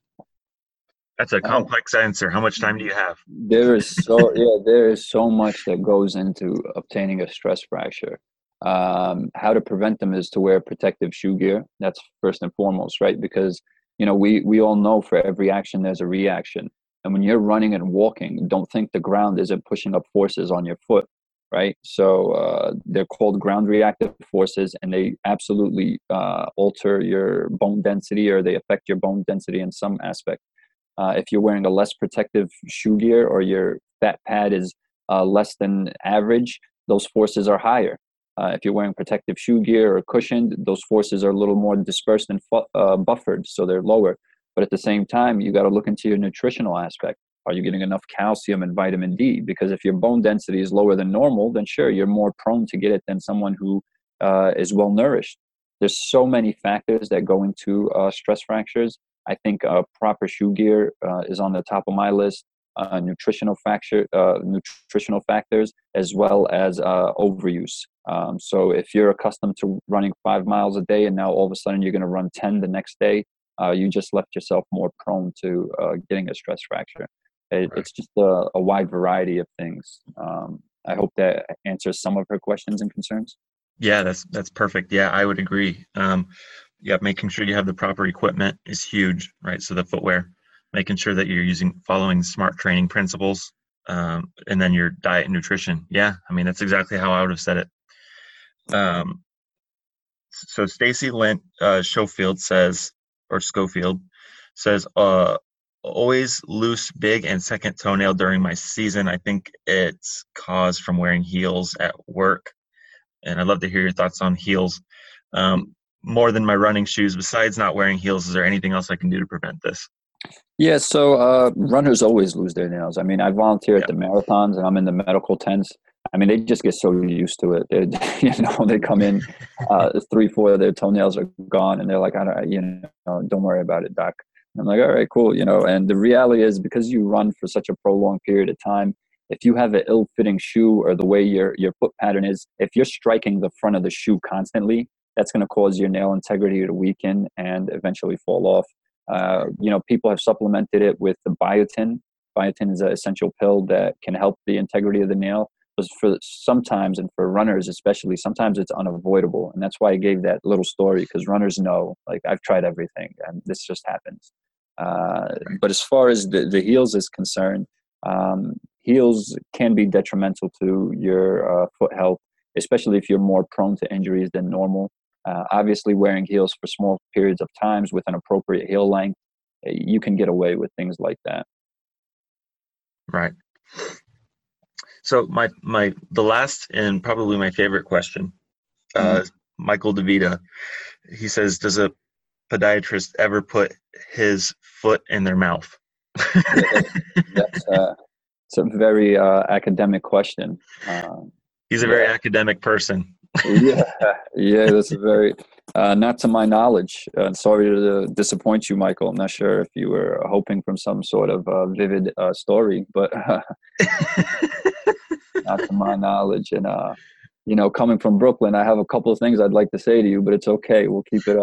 That's a complex answer. How much time do you have? There is so much that goes into obtaining a stress fracture. How to prevent them is to wear protective shoe gear. That's first and foremost, right? Because, we all know for every action, there's a reaction. And when you're running and walking, don't think the ground isn't pushing up forces on your foot, right? So they're called ground reactive forces, and they absolutely alter your bone density, or they affect your bone density in some aspect. If you're wearing a less protective shoe gear, or your fat pad is less than average, those forces are higher. If you're wearing protective shoe gear or cushioned, those forces are a little more dispersed and buffered, so they're lower. But at the same time, you got to look into your nutritional aspect. Are you getting enough calcium and vitamin D? Because if your bone density is lower than normal, then sure, you're more prone to get it than someone who is well nourished. There's so many factors that go into stress fractures. I think proper shoe gear is on the top of my list. Nutritional factors, as well as overuse. So if you're accustomed to running 5 miles a day, and now all of a sudden you're going to run 10 the next day, you just left yourself more prone to getting a stress fracture. It's just a wide variety of things. I hope that answers some of her questions and concerns. Yeah, that's perfect. Yeah, I would agree. Yeah, making sure you have the proper equipment is huge, right? So the footwear, making sure that you're following smart training principles, and then your diet and nutrition. Yeah, I mean, that's exactly how I would have said it. So Stacy Lent Schofield says, always loose, big, and second toenail during my season. I think it's caused from wearing heels at work. And I'd love to hear your thoughts on heels. More than my running shoes, besides not wearing heels, is there anything else I can do to prevent this? Yeah, so runners always lose their nails. I mean, I volunteer at the marathons, and I'm in the medical tents. I mean, they just get so used to it. They come in, 3-4 of their toenails are gone, and they're like, don't worry about it, doc. And I'm like, all right, cool. And the reality is, because you run for such a prolonged period of time, if you have an ill-fitting shoe, or the way your foot pattern is, if you're striking the front of the shoe constantly, that's going to cause your nail integrity to weaken and eventually fall off. People have supplemented it with the biotin. Biotin is an essential pill that can help the integrity of the nail. But for runners especially, sometimes it's unavoidable. And that's why I gave that little story, because runners know, like, I've tried everything and this just happens. But as far as the heels is concerned, heels can be detrimental to your foot health, especially if you're more prone to injuries than normal. Obviously, wearing heels for small periods of times with an appropriate heel length, you can get away with things like that. Right. So the last and probably my favorite question, Michael DeVita, he says, does a podiatrist ever put his foot in their mouth? It's a very academic question. He's a very academic person. Yeah, that's a very, not to my knowledge. Sorry to disappoint you, Michael. I'm not sure if you were hoping for some sort of vivid story, but not to my knowledge. And, coming from Brooklyn, I have a couple of things I'd like to say to you, but it's okay. We'll keep it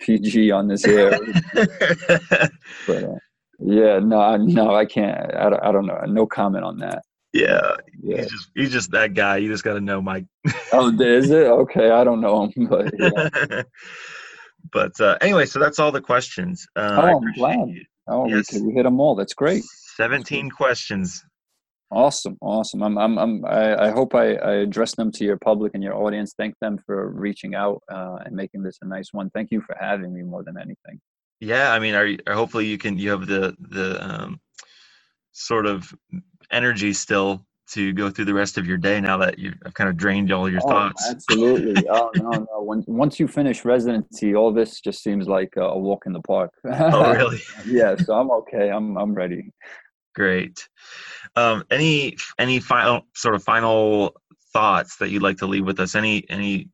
PG on this air. But, no, I can't. I don't know. No comment on that. Yeah. He's just that guy. You just got to know Mike. Oh, is it? Okay, I don't know him, but yeah. But anyway, so that's all the questions. I'm glad. We hit them all. That's great. 17 questions. Awesome. I hope I addressed them to your public and your audience. Thank them for reaching out and making this a nice one. Thank you for having me more than anything. Yeah, I mean, hopefully you have the sort of energy still to go through the rest of your day now that I've kind of drained all your thoughts. Absolutely. Oh, no. Once you finish residency, all this just seems like a walk in the park. Oh, really? Yeah. So I'm okay. I'm ready. Great. Any final sort of final thoughts that you'd like to leave with us? Any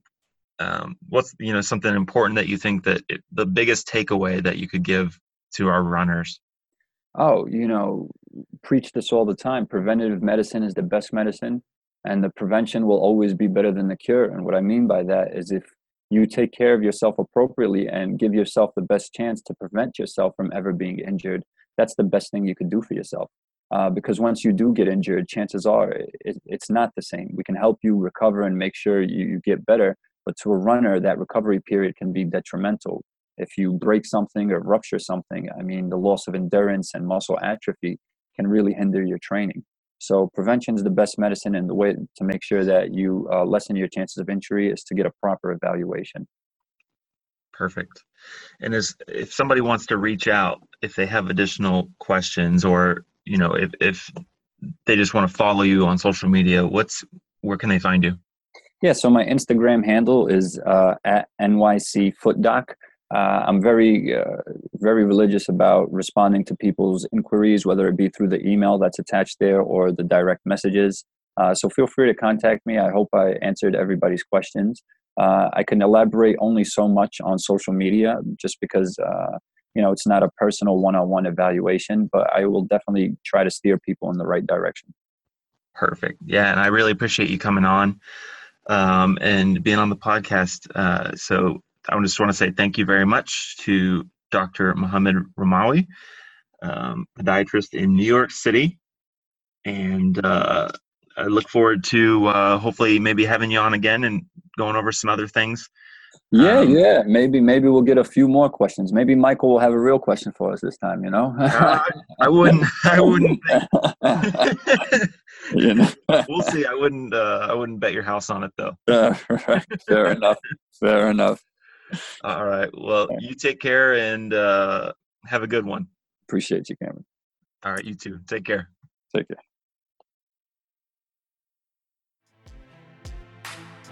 what's, something important that you think that the biggest takeaway that you could give to our runners? Oh, preach this all the time. Preventative medicine is the best medicine, and the prevention will always be better than the cure. And what I mean by that is if you take care of yourself appropriately and give yourself the best chance to prevent yourself from ever being injured, that's the best thing you could do for yourself. Because once you do get injured, chances are it's not the same. We can help you recover and make sure you get better. But to a runner, that recovery period can be detrimental. If you break something or rupture something, the loss of endurance and muscle atrophy can really hinder your training. So prevention is the best medicine, and the way to make sure that you lessen your chances of injury is to get a proper evaluation. Perfect. And if somebody wants to reach out, if they have additional questions or, if they just want to follow you on social media, where can they find you? Yeah, so my Instagram handle is at NYCFootDoc. I'm very, very religious about responding to people's inquiries, whether it be through the email that's attached there or the direct messages. So feel free to contact me. I hope I answered everybody's questions. I can elaborate only so much on social media just because, it's not a personal one-on-one evaluation, but I will definitely try to steer people in the right direction. Perfect. Yeah. And I really appreciate you coming on and being on the podcast. So I just want to say thank you very much to Dr. Mohamed Ramawi, podiatrist in New York City. And I look forward to hopefully maybe having you on again and going over some other things. Yeah. Maybe we'll get a few more questions. Maybe Michael will have a real question for us this time, I wouldn't. I wouldn't think. We'll see. I wouldn't bet your house on it, though. Right. Fair enough. All right. Well, you take care and have a good one. Appreciate you, Cameron. All right. You too. Take care.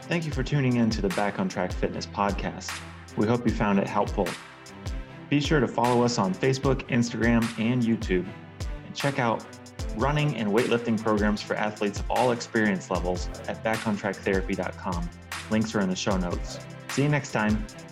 Thank you for tuning in to the Back on Track Fitness podcast. We hope you found it helpful. Be sure to follow us on Facebook, Instagram, and YouTube, and check out running and weightlifting programs for athletes of all experience levels at backontracktherapy.com. Links are in the show notes. See you next time.